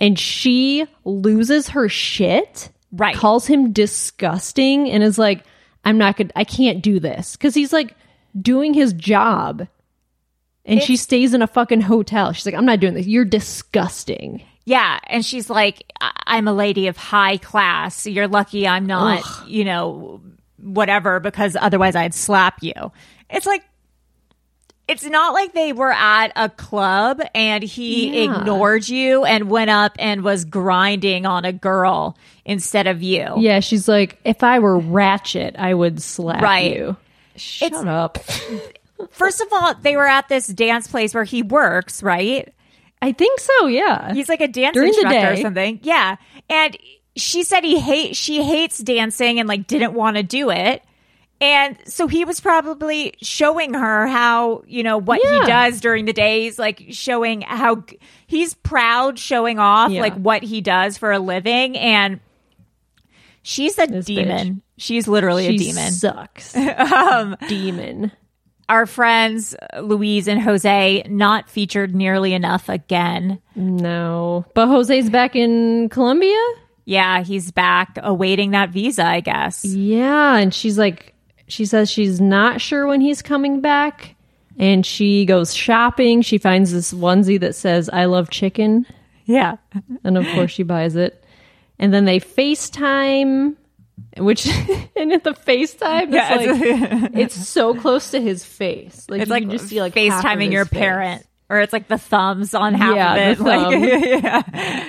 And she loses her shit, right? Calls him disgusting and is like, I'm not good. I can't do this. Because he's like doing his job. And it's, she stays in a fucking hotel. She's like, I'm not doing this. You're disgusting. Yeah. And she's like, I'm a lady of high class. You're lucky I'm not, ugh. You know, whatever, because otherwise I'd slap you. It's like, it's not like they were at a club and he yeah. ignored you and went up and was grinding on a girl instead of you. Yeah, she's like, if I were ratchet, I would slap right. you. Shut it's, up. First of all, they were at this dance place where he works, right? I think so, yeah. He's like a dance During instructor or something. Yeah. And she said he hate she hates dancing and like didn't want to do it. And so he was probably showing her how, you know, what yeah. he does during the day. He's like showing how he's proud, showing off yeah. like what he does for a living. And she's a this demon. Bitch. She's literally she a demon. Sucks. um, demon. Our friends, Louise and Jose, not featured nearly enough again. No. But Jose's back in Colombia? Yeah, he's back awaiting that visa, I guess. Yeah. And she's like, she says she's not sure when he's coming back. And she goes shopping. She finds this onesie that says, I love chicken. Yeah. And of course she buys it. And then they FaceTime, which, and at the FaceTime, it's yeah, like, it's, it's so close to his face. Like, it's you like, can just see, like FaceTiming your face. Parent. Or it's like the thumbs on half yeah, of it. Like, yeah.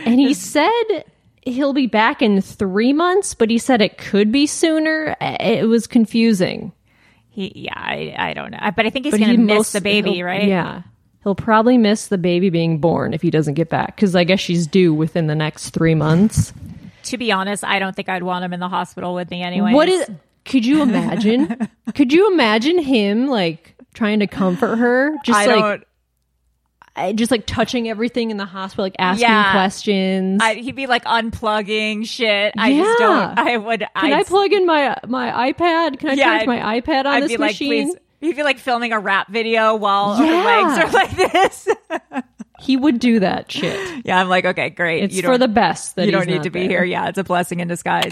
And he said he'll be back in three months, but he said it could be sooner. It was confusing. He, yeah, I, I don't know. But I think he's going to he miss most, the baby, right? Yeah. He'll probably miss the baby being born if he doesn't get back, because I guess she's due within the next three months. To be honest, I don't think I'd want him in the hospital with me anyway. What is? Could you imagine? Could you imagine him, like, trying to comfort her? Just I like. Don't. Just like touching everything in the hospital, like asking yeah. questions. I, he'd be like unplugging shit. I yeah. just don't. I would. Can I'd, I plug in my my iPad? Can I yeah, charge I'd, my iPad on I'd this be machine? Like, please. He'd be like filming a rap video while yeah. her legs are like this. He would do that shit. Yeah, I'm like, okay, great. It's you for the best that you don't need to there. Be here. Yeah, it's a blessing in disguise.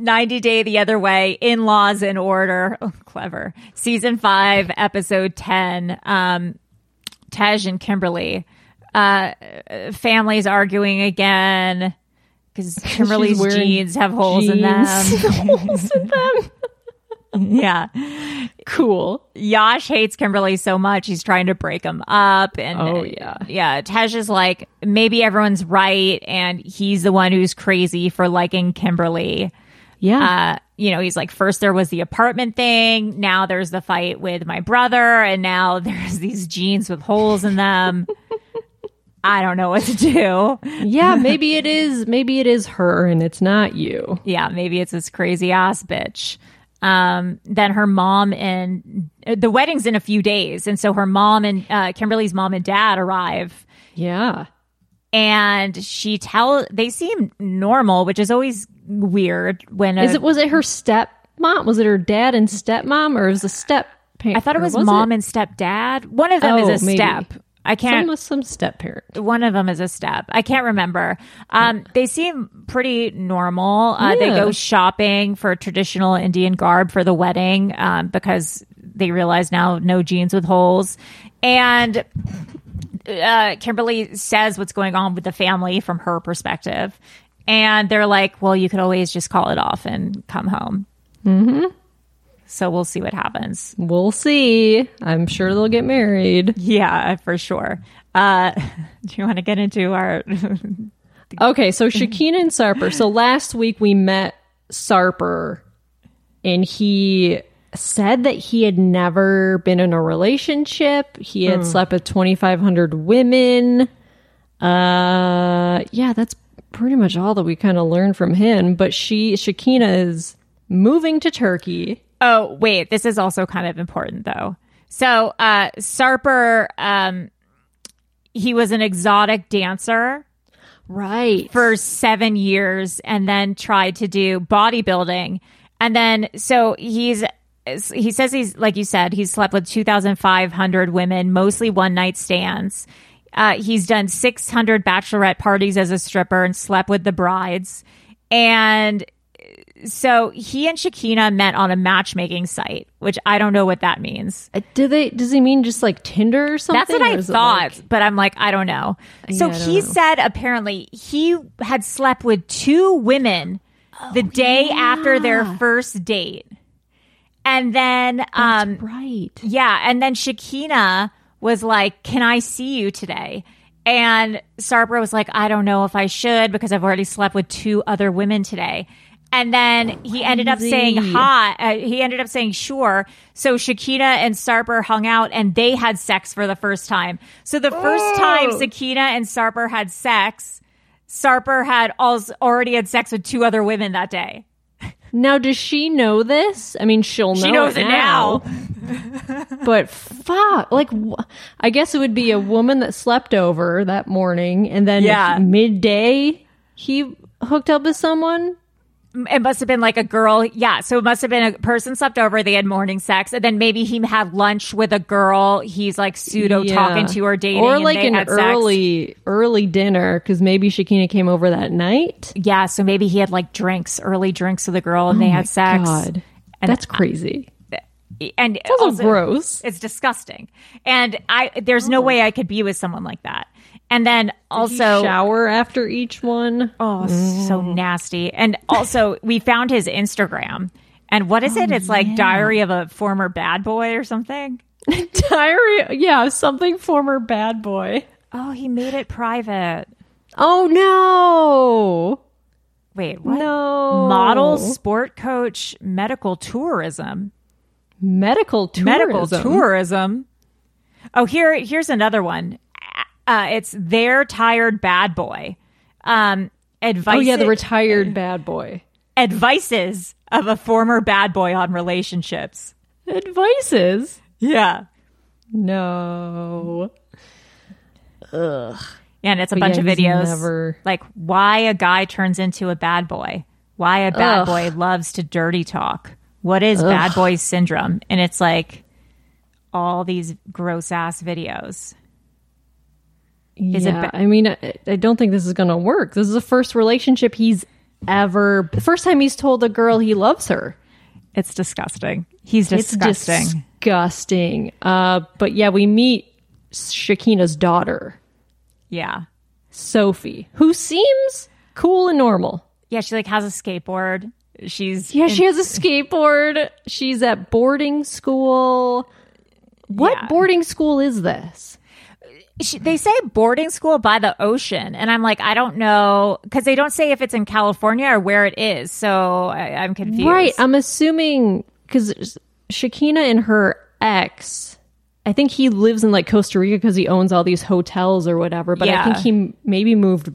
ninety Day the Other Way, In-Laws in Order. Oh, clever. Season five, episode ten. Um, Tej and Kimberly. Uh, families arguing again because Kimberly's jeans have holes jeans. in them. holes in them. Yeah. Cool. Yash hates Kimberly so much. He's trying to break him up. And oh, yeah. Yeah. Tej is like, maybe everyone's right. And he's the one who's crazy for liking Kimberly. Yeah. Uh, you know, he's like, first there was the apartment thing. Now there's the fight with my brother. And now there's these jeans with holes in them. I don't know what to do. Yeah, maybe it is. Maybe it is her and it's not you. Yeah. Maybe it's this crazy ass bitch. Um, then her mom and uh, the wedding's in a few days. And so her mom and uh, Kimberly's mom and dad arrive. Yeah. And she tell they seem normal, which is always weird. When a, is it was it her stepmom? Was it her dad and stepmom, or was it a step parent? I thought it was, was mom it? and stepdad. One of them oh, is a maybe. step. I can't. Some was some step parent. One of them is a step. I can't remember. Um, yeah. They seem pretty normal. Uh, yeah. They go shopping for traditional Indian garb for the wedding um, because they realize now no jeans with holes. And uh, Kimberly says what's going on with the family from her perspective. And they're like, well, you could always just call it off and come home. Mm-hmm. So we'll see what happens. We'll see. I'm sure they'll get married. Yeah, for sure. Uh, do you want to get into our... Okay, so Shekinah and Sarper. So last week we met Sarper, and he said that he had never been in a relationship. He had mm. slept with twenty-five hundred women. Uh, yeah, that's pretty much all that we kind of learned from him. But she, Shekinah is moving to Turkey. Oh, wait, this is also kind of important, though. So uh, Sarper, um, he was an exotic dancer. Right. For seven years and then tried to do bodybuilding. And then so he's he says he's like you said, he's slept with two thousand five hundred women, mostly one night stands. Uh, he's done six hundred bachelorette parties as a stripper and slept with the brides. And so he and Shekinah met on a matchmaking site, which I don't know what that means. Do they? Does he mean just like Tinder or something? That's what I thought, like... but I'm like, I don't know. Yeah, so don't he know. said apparently he had slept with two women oh, the day yeah. after their first date. And then... That's um, right. Yeah, and then Shekinah was like, can I see you today? And Sarper was like, I don't know if I should because I've already slept with two other women today. And then he ended up saying hi. Uh, he ended up saying sure. So Shekinah and Sarper hung out and they had sex for the first time. So the first oh. time Shekinah and Sarper had sex, Sarper had also already had sex with two other women that day. Now, does she know this? I mean, she'll know She knows it now. It now. But fuck. Like, wh- I guess it would be a woman that slept over that morning and then yeah. midday he hooked up with someone. It must have been like a girl. Yeah. So it must have been a person slept over. They had morning sex. And then maybe he had lunch with a girl he's like pseudo yeah. talking to or dating. Or like an early, sex. early dinner because maybe Shekinah came over that night. Yeah. So maybe he had like drinks, early drinks with a girl and oh they had sex. God. And that's crazy. I, and it's also gross. It's disgusting. And I there's oh. no way I could be with someone like that. And then also... Did he shower after each one? Oh, mm. so nasty. And also, we found his Instagram. And what is oh, it? It's like yeah. Diary of a Former Bad Boy or something? Diary... Yeah, something former bad boy. Oh, he made it private. Oh, no! Wait, what? No. Model, sport coach, medical tourism. Medical tourism? Medical tourism. Oh, here, here's another one. Uh, it's their tired bad boy. Um, advice. Oh yeah, the retired bad boy. Advices of a former bad boy on relationships. Advices. Yeah. No. Ugh. And it's a but bunch yeah, of videos never... like why a guy turns into a bad boy, why a bad Ugh. boy loves to dirty talk, what is Ugh. bad boy syndrome, and it's like all these gross ass videos. Is yeah, it ba- I mean, I, I don't think this is going to work. This is the first relationship he's ever. The first time he's told a girl he loves her. It's disgusting. He's disgusting. It's disgusting. Uh, but yeah, we meet Shekinah's daughter. Yeah. Sophie, who seems cool and normal. Yeah, she like has a skateboard. She's Yeah, in- she has a skateboard. She's at boarding school. What yeah. boarding school is this? She, they say boarding school by the ocean. And I'm like, I don't know. Because they don't say if it's in California or where it is. So I, I'm confused. Right. I'm assuming because Shekinah and her ex, I think he lives in like Costa Rica because he owns all these hotels or whatever. But yeah. I think he maybe moved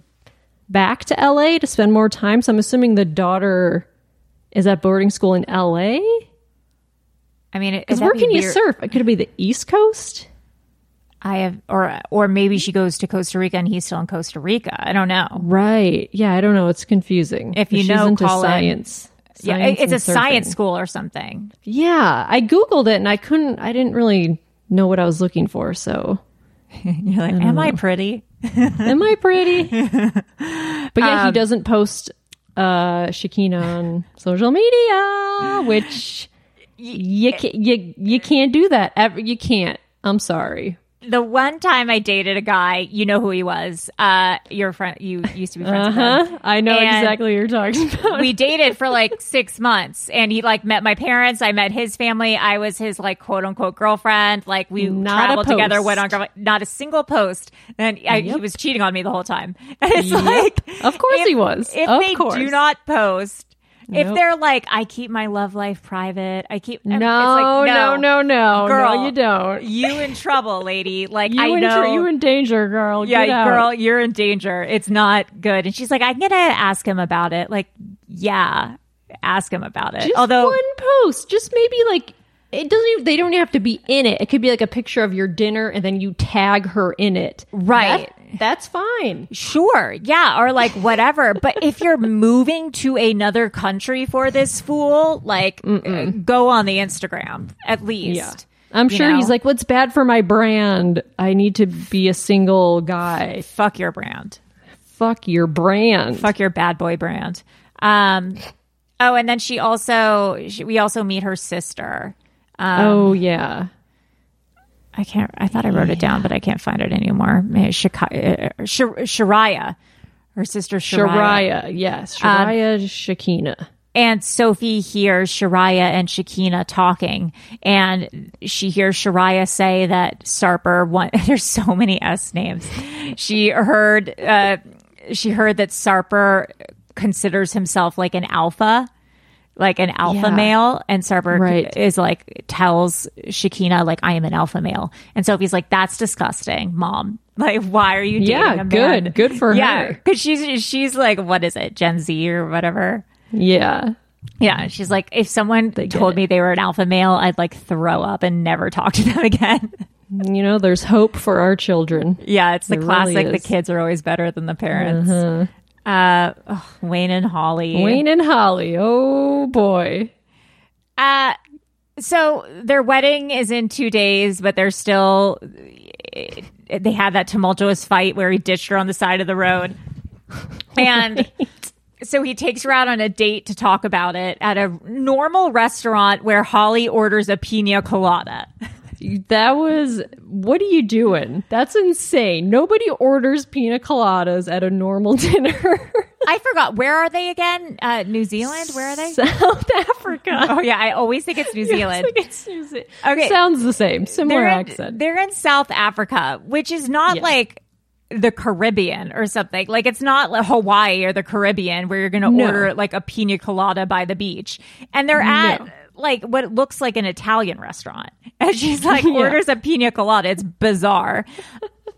back to L A to spend more time. So I'm assuming the daughter is at boarding school in L A. I mean, because where can weird? you surf? Could it be the East Coast? I have, or or maybe she goes to Costa Rica and he's still in Costa Rica. I don't know. Right? Yeah, I don't know. It's confusing. If you know, into call science. It, science. Yeah, it's a surfing. Science school or something. Yeah, I googled it and I couldn't. I didn't really know what I was looking for. So you're like, I am know. I pretty? Am I pretty? But yeah, um, he doesn't post uh, Shekinah on social media, which you can, you you can't do that. Ever. You can't. I'm sorry. The one time I dated a guy, you know who he was. Uh, your friend, you used to be friends uh-huh. with him. I know and exactly what you're talking about. We dated for like six months, and he like met my parents. I met his family. I was his like quote unquote girlfriend. Like we not traveled together, went on not a single post, and I, yep. he was cheating on me the whole time. And it's yep. like, of course if, he was. If of they course. do not post. If nope. they're like, I keep my love life private, I keep... No, it's like, no, no, no, no. Girl, no, you don't. You in trouble, lady. Like, you I in know. Tr- you in danger, girl. Yeah, Get girl, out. You're in danger. It's not good. And she's like, I'm going to ask him about it. Like, yeah, ask him about it. Just Although, one post. Just maybe like... It doesn't even, they don't even have to be in it. It could be like a picture of your dinner and then you tag her in it. Right. That, that's fine. Sure. Yeah. Or like whatever. But if you're moving to another country for this fool, like Mm-mm. go on the Instagram at least. Yeah. I'm sure know? he's like, what's bad for my brand? I need to be a single guy. Fuck your brand. Fuck your brand. Fuck your bad boy brand. Um, oh, and then she also, she, we also meet her sister. Um, oh yeah, I can't. I thought I wrote yeah. it down, but I can't find it anymore. Shariah, Shariah, her sister Shariah. Shariah, yes, Shariah, um, Shekinah, and Sophie hears Shariah and Shekinah talking, and she hears Shariah say that Sarper. One, there's so many S names. She heard. Uh, she heard that Sarper considers himself like an alpha. Like an alpha yeah. male, and Sarper right. is like tells Shekinah like I am an alpha male, and Sophie's like that's disgusting, mom. Like why are you dating yeah, a man? good, good for yeah, her. Because she's she's like what is it, Gen Z or whatever? Yeah, yeah. She's like if someone told it. me they were an alpha male, I'd like throw up and never talk to them again. You know, there's hope for our children. Yeah, it's there the classic. Really the kids are always better than the parents. Mm-hmm. Uh, oh, Wayne and Holly. Wayne and Holly. Oh boy. Uh, so their wedding is in two days, but they're still. They had that tumultuous fight where he ditched her on the side of the road, and so he takes her out on a date to talk about it at a normal restaurant where Holly orders a piña colada. That was, what are you doing? That's insane. Nobody orders pina coladas at a normal dinner. I forgot. Where are they again? Uh, New Zealand? Where are they? South Africa. Oh, yeah. I always think it's New Zealand. Like it's New Ze- okay. Sounds the same. Similar they're in, accent. They're in South Africa, which is not yeah. like the Caribbean or something. Like, it's not like Hawaii or the Caribbean where you're going to no. order like a pina colada by the beach. And they're at... No. like what it looks like an Italian restaurant. And she's like, yeah. orders a pina colada. It's bizarre.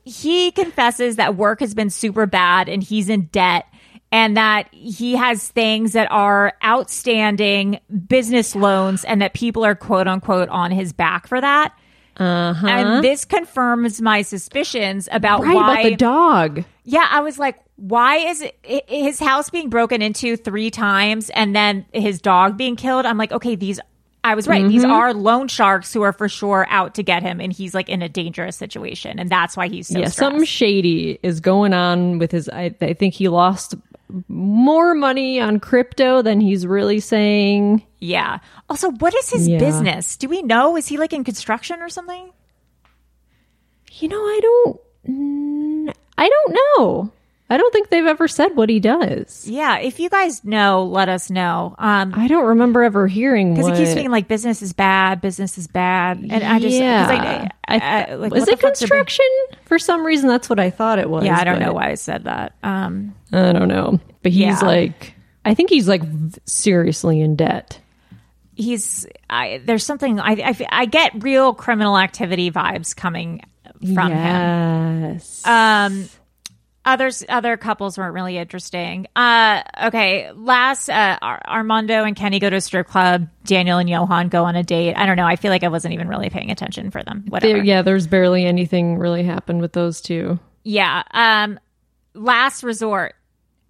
He confesses that work has been super bad and he's in debt and that he has things that are outstanding business loans and that people are quote unquote on his back for that. Uh-huh. And this confirms my suspicions about right, why... about the dog. Yeah, I was like, why is it, his house being broken into three times and then his dog being killed? I'm like, okay, these... I was right. Mm-hmm. These are loan sharks who are for sure out to get him, and he's like in a dangerous situation, and that's why he's so yeah, stressed. Something shady is going on with his... I, I think he lost more money on crypto than he's really saying. Yeah. Also, what is his yeah. business? Do we know? Is he like in construction or something? You know, I don't, I don't know. I don't think they've ever said what he does. Yeah. If you guys know, let us know. Um, I don't remember ever hearing because what... he keeps being like, business is bad, business is bad. And I just... Yeah. I, I, I, like, was it construction? Been... For some reason, that's what I thought it was. Yeah, I don't but... know why I said that. Um, I don't know. But he's yeah. like... I think he's like seriously in debt. He's... I, there's something... I, I, I get real criminal activity vibes coming from yes. him. Um... Others, other couples weren't really interesting. Uh, okay, last, uh, Ar- Armando and Kenny go to a strip club. Daniel and Johan go on a date. I don't know. I feel like I wasn't even really paying attention for them. Whatever. There, yeah, there's barely anything really happened with those two. Yeah. Um, last resort,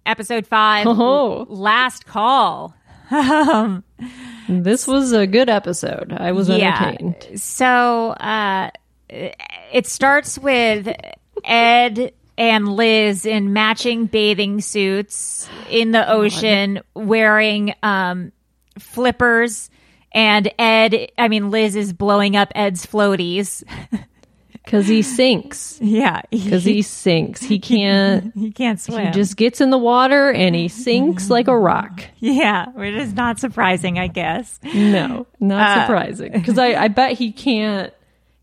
episode five, oh. last call. um, this was a good episode. I was entertained. Yeah. So uh, it starts with Ed... and Liz in matching bathing suits in the ocean, wearing um, flippers. And Ed, I mean, Liz is blowing up Ed's floaties. Because he sinks. Yeah. Because he, he sinks. He can't. He can't swim. He just gets in the water and he sinks like a rock. Yeah. Which is not surprising, I guess. No. Not uh, surprising. Because I, I bet he can't.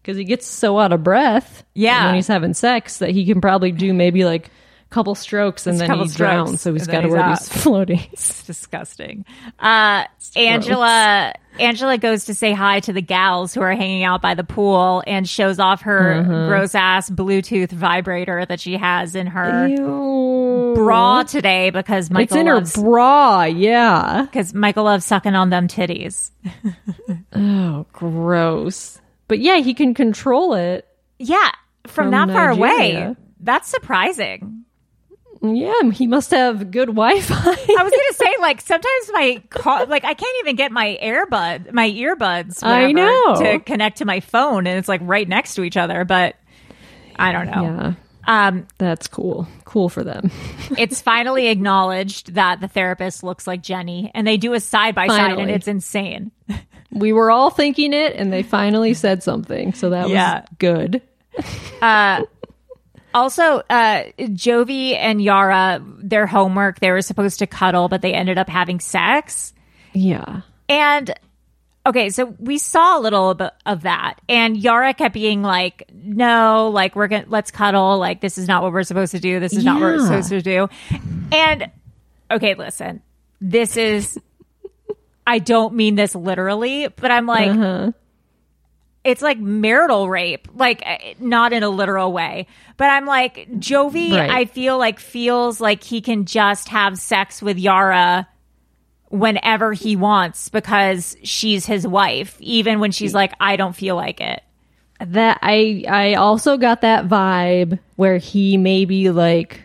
Because he gets so out of breath yeah. when he's having sex that he can probably do maybe like a couple strokes and it's then he drowns. So he's got to wear these floaties. It's disgusting. Uh, Angela Angela goes to say hi to the gals who are hanging out by the pool and shows off her mm-hmm. gross-ass Bluetooth vibrator that she has in her Ew. bra today because Michael It's in loves, her bra, yeah. Because Michael loves sucking on them titties. Oh, gross. But yeah, he can control it. Yeah, from, from that Nigeria. Far away. That's surprising. Yeah, he must have good Wi-Fi. I was going to say, like, sometimes my car, like, I can't even get my earbud, my earbuds, whatever, I know. to connect to my phone, and it's like right next to each other. But I don't know. Yeah. Um, that's cool. Cool for them. It's finally acknowledged that the therapist looks like Jenny, and they do a side by side, and it's insane. We were all thinking it, and they finally said something, so that yeah. was good. uh, also, uh, Jovi and Yara, their homework, they were supposed to cuddle, but they ended up having sex. Yeah. And... okay, so we saw a little bit of that, and Yara kept being like, "No, like we're gonna let's cuddle. Like this is not what we're supposed to do. This is yeah. not what we're supposed to do." And okay, listen, this is. I don't mean this literally, but I'm like, uh-huh. it's like marital rape, like not in a literal way. But I'm like, Jovi, right. I feel like feels like he can just have sex with Yara whenever he wants because she's his wife, even when she's like, I don't feel like it. That I I also got that vibe where he maybe like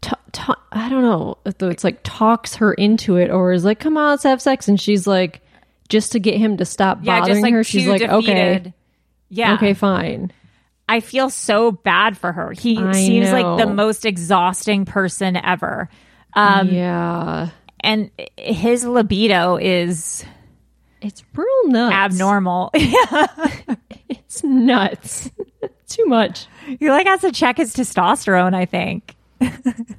t- t- I don't know if it's like talks her into it or is like, come on, let's have sex, and she's like, just to get him to stop yeah, bothering just like her, she's like defeated. okay yeah okay fine. I feel so bad for her. He I seems know. like the most exhausting person ever. um yeah And his libido is... it's real nuts. Abnormal. It's nuts. Too much. He like has to check his testosterone, I think.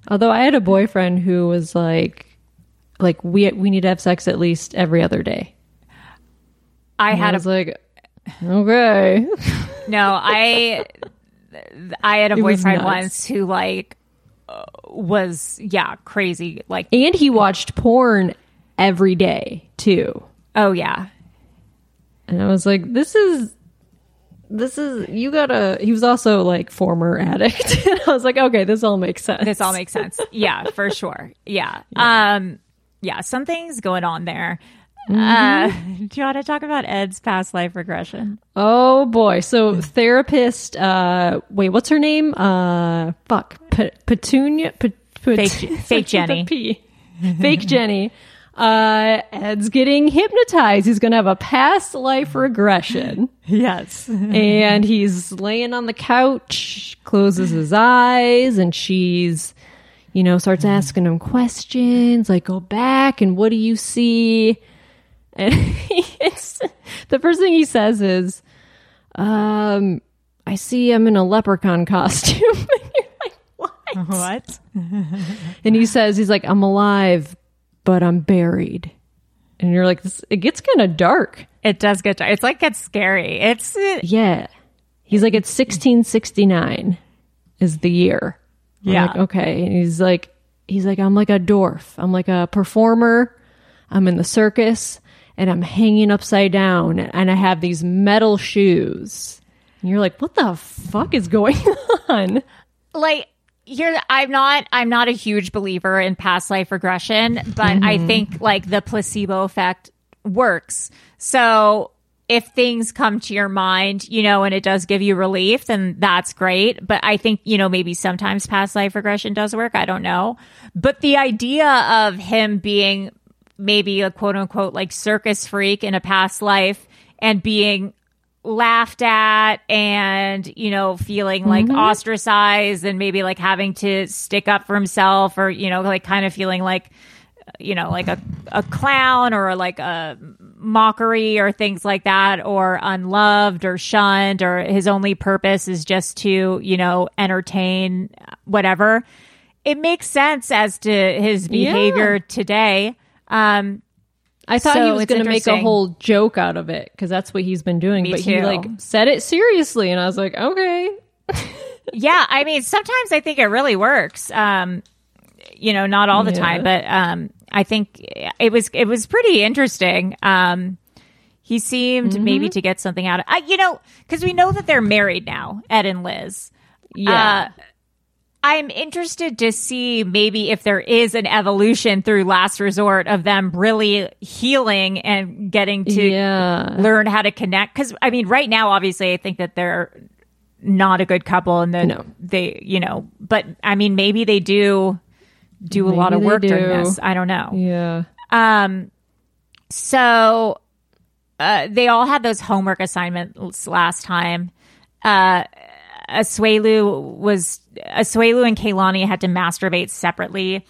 Although I had a boyfriend who was like, like we we need to have sex at least every other day. I and had I was a... like, okay. No, I, I had a boyfriend once who like... was yeah crazy like, and he watched porn every day too. Oh yeah. And I was like, this is this is you gotta he was also like former addict. And I was like, okay, this all makes sense. This all makes sense. Yeah, for sure. Yeah. yeah. Um yeah, something's going on there. Mm-hmm. Uh, do you want to talk about Ed's past life regression? Oh boy. So therapist, uh, wait, what's her name? Uh, fuck. P- Petunia. P- Pet- fake fake Jenny. P. Fake Jenny. Uh, Ed's getting hypnotized. He's going to have a past life regression. Yes. And he's laying on the couch, closes his eyes, and she's you know, starts asking him questions, like, go back and what do you see? And he, it's, the first thing he says is, um, I see I'm in a leprechaun costume. And you're like, what? What? And he says, he's like, I'm alive, but I'm buried. And you're like, this, it gets kind of dark. It does get dark. It's like, it's scary. It's it- yeah. He's like, it's sixteen sixty-nine is the year. I'm yeah. Like, okay. And he's like, he's like, I'm like a dwarf. I'm like a performer. I'm in the circus and I'm hanging upside down and I have these metal shoes. And you're like, what the fuck is going on? Like, You're, I'm not I'm not a huge believer in past life regression, but mm-hmm. I think like the placebo effect works. So if things come to your mind, you know, and it does give you relief, then that's great. But I think, you know, maybe sometimes past life regression does work. I don't know. But the idea of him being maybe a quote unquote like circus freak in a past life and being laughed at and, you know, feeling like mm-hmm. ostracized and maybe like having to stick up for himself or, you know, like kind of feeling like, you know, like a, a clown or like a mockery or things like that, or unloved or shunned, or his only purpose is just to, you know, entertain whatever. It makes sense as to his behavior yeah. today. Um, I thought so he was going to make a whole joke out of it because that's what he's been doing. Me but too. He like said it seriously, and I was like, okay. Yeah, I mean, sometimes I think it really works. Um, you know, not all the yeah. time, but um, I think it was it was pretty interesting. Um, he seemed mm-hmm. maybe to get something out of uh, you know, because we know that they're married now, Ed and Liz. Yeah. Uh, I'm interested to see maybe if there is an evolution through Last Resort of them really healing and getting to yeah. learn how to connect. Because, I mean, right now, obviously, I think that they're not a good couple and then no. they, you know, but I mean, maybe they do do maybe a lot of work do. during this. I don't know. Yeah. Um. So uh, they all had those homework assignments last time. Uh. Asuelu was Asuelu and Kalani had to masturbate separately.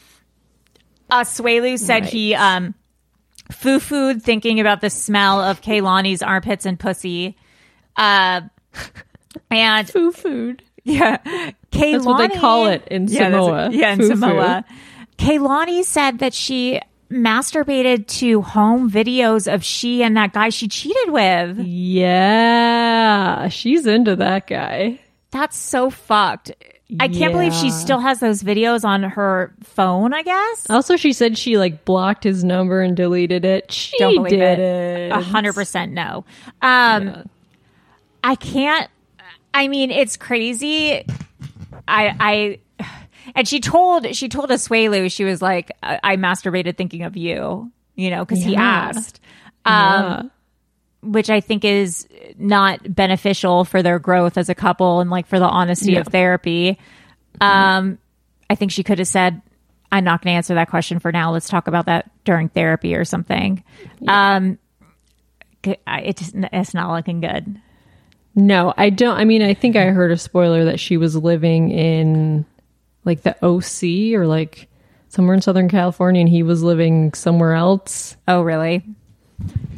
Asuelu said right. he um, foo-fooed thinking about the smell of Kalani's armpits and pussy. Uh, and foo-fooed, yeah, Kalani, that's what they call it in Samoa. Yeah, yeah in foo-foo. Samoa, Kalani said that she masturbated to home videos of she and that guy she cheated with. Yeah, she's into that guy. That's so fucked. I can't yeah. believe she still has those videos on her phone, I guess. Also, she said she like blocked his number and deleted it. She Don't believe did it. A hundred percent no. Um, yeah. I can't. I mean, it's crazy. I, I, and she told, she told Asuelu, she was like, I, I masturbated thinking of you, you know, because yeah. he asked. Yeah. Um, which I think is not beneficial for their growth as a couple and like for the honesty yeah. of therapy. Um, I think she could have said, I'm not going to answer that question for now. Let's talk about that during therapy or something. Yeah. Um, it just, it's not looking good. No, I don't. I mean, I think I heard a spoiler that she was living in like the O C or like somewhere in Southern California and he was living somewhere else. Oh, really?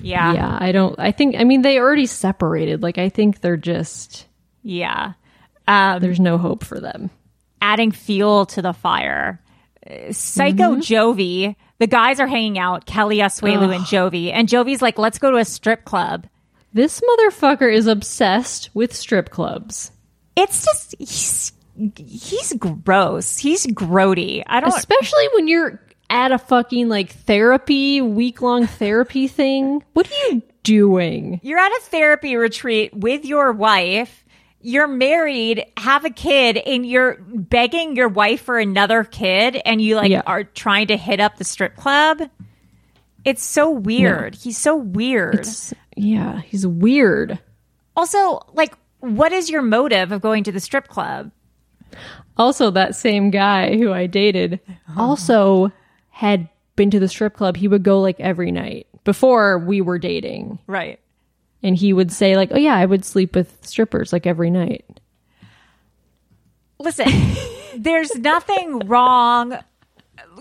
Yeah. Yeah. I don't, I think, I mean, they already separated. Like, I think they're just, yeah. Um, there's no hope for them. Adding fuel to the fire. Psycho mm-hmm. Jovi, the guys are hanging out, Kelly, Asuelu, and Jovi. And Jovi's like, let's go to a strip club. This motherfucker is obsessed with strip clubs. It's just, he's, he's gross. He's grody. I don't, especially when you're, at a fucking like therapy week-long therapy thing. What are you doing? You're at a therapy retreat with your wife. You're married, have a kid, and you're begging your wife for another kid, and you like yeah. are trying to hit up the strip club. It's so weird. Yeah. He's so weird. It's, yeah, he's weird. Also, like, what is your motive of going to the strip club? Also, that same guy who I dated also had been to the strip club. He would go like every night before we were dating. Right. And he would say like, oh yeah, I would sleep with strippers like every night. Listen, there's nothing wrong.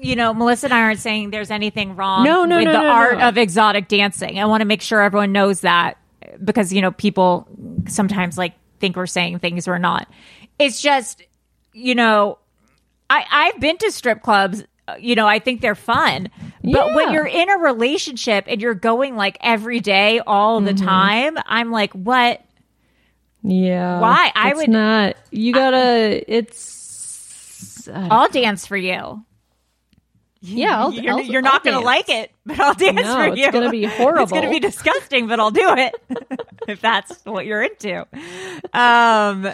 You know, Melissa and I aren't saying there's anything wrong no, no, with no, the no, art no. of exotic dancing. I want to make sure everyone knows that because, you know, people sometimes like think we're saying things we're not. It's just, you know, I, I've been to strip clubs. You know, I think they're fun. But yeah. when you're in a relationship and you're going like every day all mm-hmm. the time, I'm like, what? Yeah. Why? I it's would not. You gotta, I, it's. I'll dance for you. Yeah, I'll, you're, I'll, you're not going to like it, but I'll dance no, for it's you. It's going to be horrible. It's going to be disgusting, but I'll do it if that's what you're into. Um,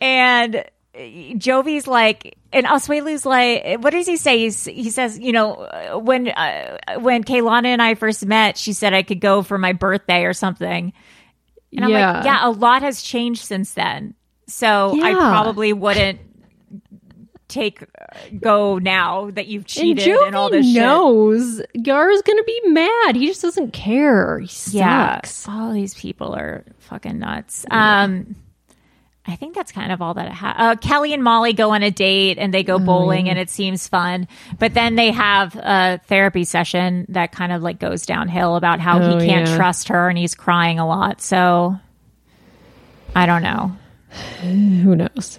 and Jovi's like, and Asuelu's like, what does he say? He's, he says, you know, when uh, when Kalani and I first met, she said I could go for my birthday or something. And I'm yeah. like, yeah, a lot has changed since then. So yeah. I probably wouldn't. Take go now that you've cheated and, and all this knows, shit. knows Yara's gonna be mad. He just doesn't care. He sucks. Yeah. All these people are fucking nuts. Yeah. Um, I think that's kind of all that it ha- uh, Kelly and Molly go on a date and they go bowling oh, yeah. and it seems fun, but then they have a therapy session that kind of like goes downhill about how oh, he can't yeah. trust her and he's crying a lot. So I don't know. Who knows?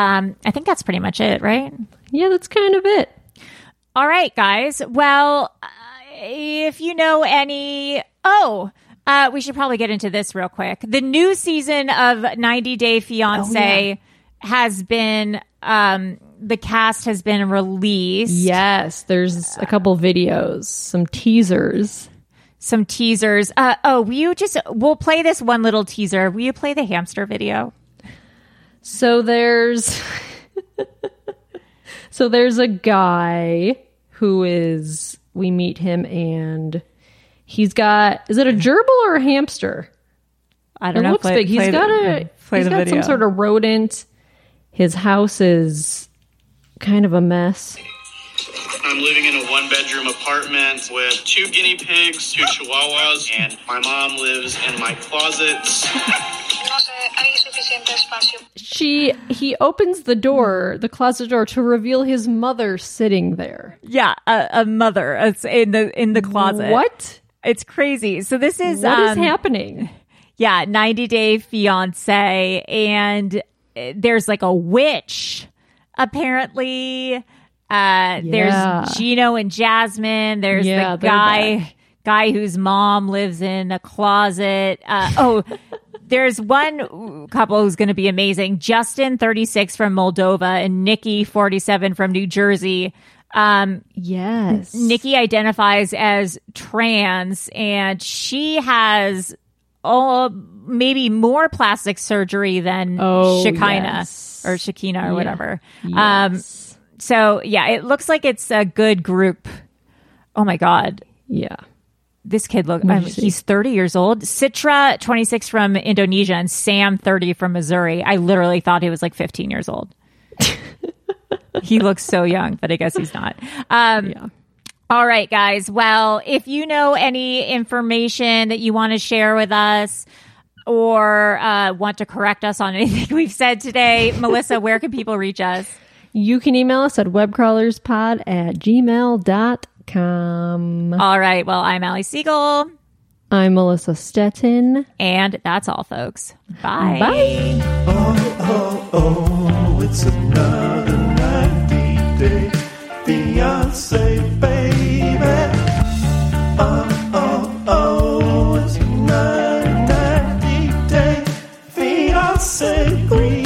Um, I think that's pretty much it, right? Yeah, that's kind of it. All right, guys. Well, uh, if you know any... Oh, uh, we should probably get into this real quick. The new season of ninety Day Fiancé oh, yeah. has been... Um, the cast has been released. Yes, there's a couple videos, some teasers. Some teasers. Uh, oh, will you just... We'll play this one little teaser. Will you play the hamster video? So there's so there's a guy who is, we meet him and he's got, is it a gerbil or a hamster? I don't it know. It looks play, big. He's got the, a, he's got video. Some sort of rodent. His house is kind of a mess. I'm living in a one-bedroom apartment with two guinea pigs, two chihuahuas, and my mom lives in my closet. She, he opens the door, the closet door, to reveal his mother sitting there. Yeah, a, a mother it's in the in the closet. What? It's crazy. So this is what um, is happening. Yeah, ninety Day Fiancé, and there's like a witch apparently. Uh, yeah. There's Gino and Jasmine. There's yeah, the guy, guy whose mom lives in a closet. Uh, oh, there's one couple who's going to be amazing. Justin, thirty-six, from Moldova, and Nikki, forty-seven, from New Jersey. Um, yes. Nikki identifies as trans, and she has all, maybe more plastic surgery than oh, Shekinah yes. or Shekinah or yeah. whatever. Yes. Um, So, yeah, it looks like it's a good group. Oh, my God. Yeah. This kid, look, um, he's thirty years old. Citra, twenty-six, from Indonesia, and Sam, thirty, from Missouri. I literally thought he was like fifteen years old. He looks so young, but I guess he's not. Um, yeah. All right, guys. Well, if you know any information that you want to share with us, or uh, want to correct us on anything we've said today, Melissa, where can people reach us? You can email us at webcrawlerspod at gmail dot com. All right. Well, I'm Allie Siegel. I'm Melissa Stettin. And that's all, folks. Bye. Bye. Oh, oh, oh, it's another ninety day Fiancé, baby. Oh, oh, oh, it's another ninety day Fiancé. Green.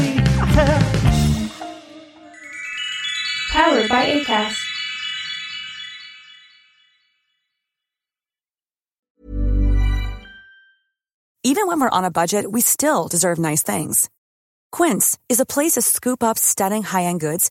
Powered by Acast. Even when we're on a budget, we still deserve nice things. Quince is a place to scoop up stunning high-end goods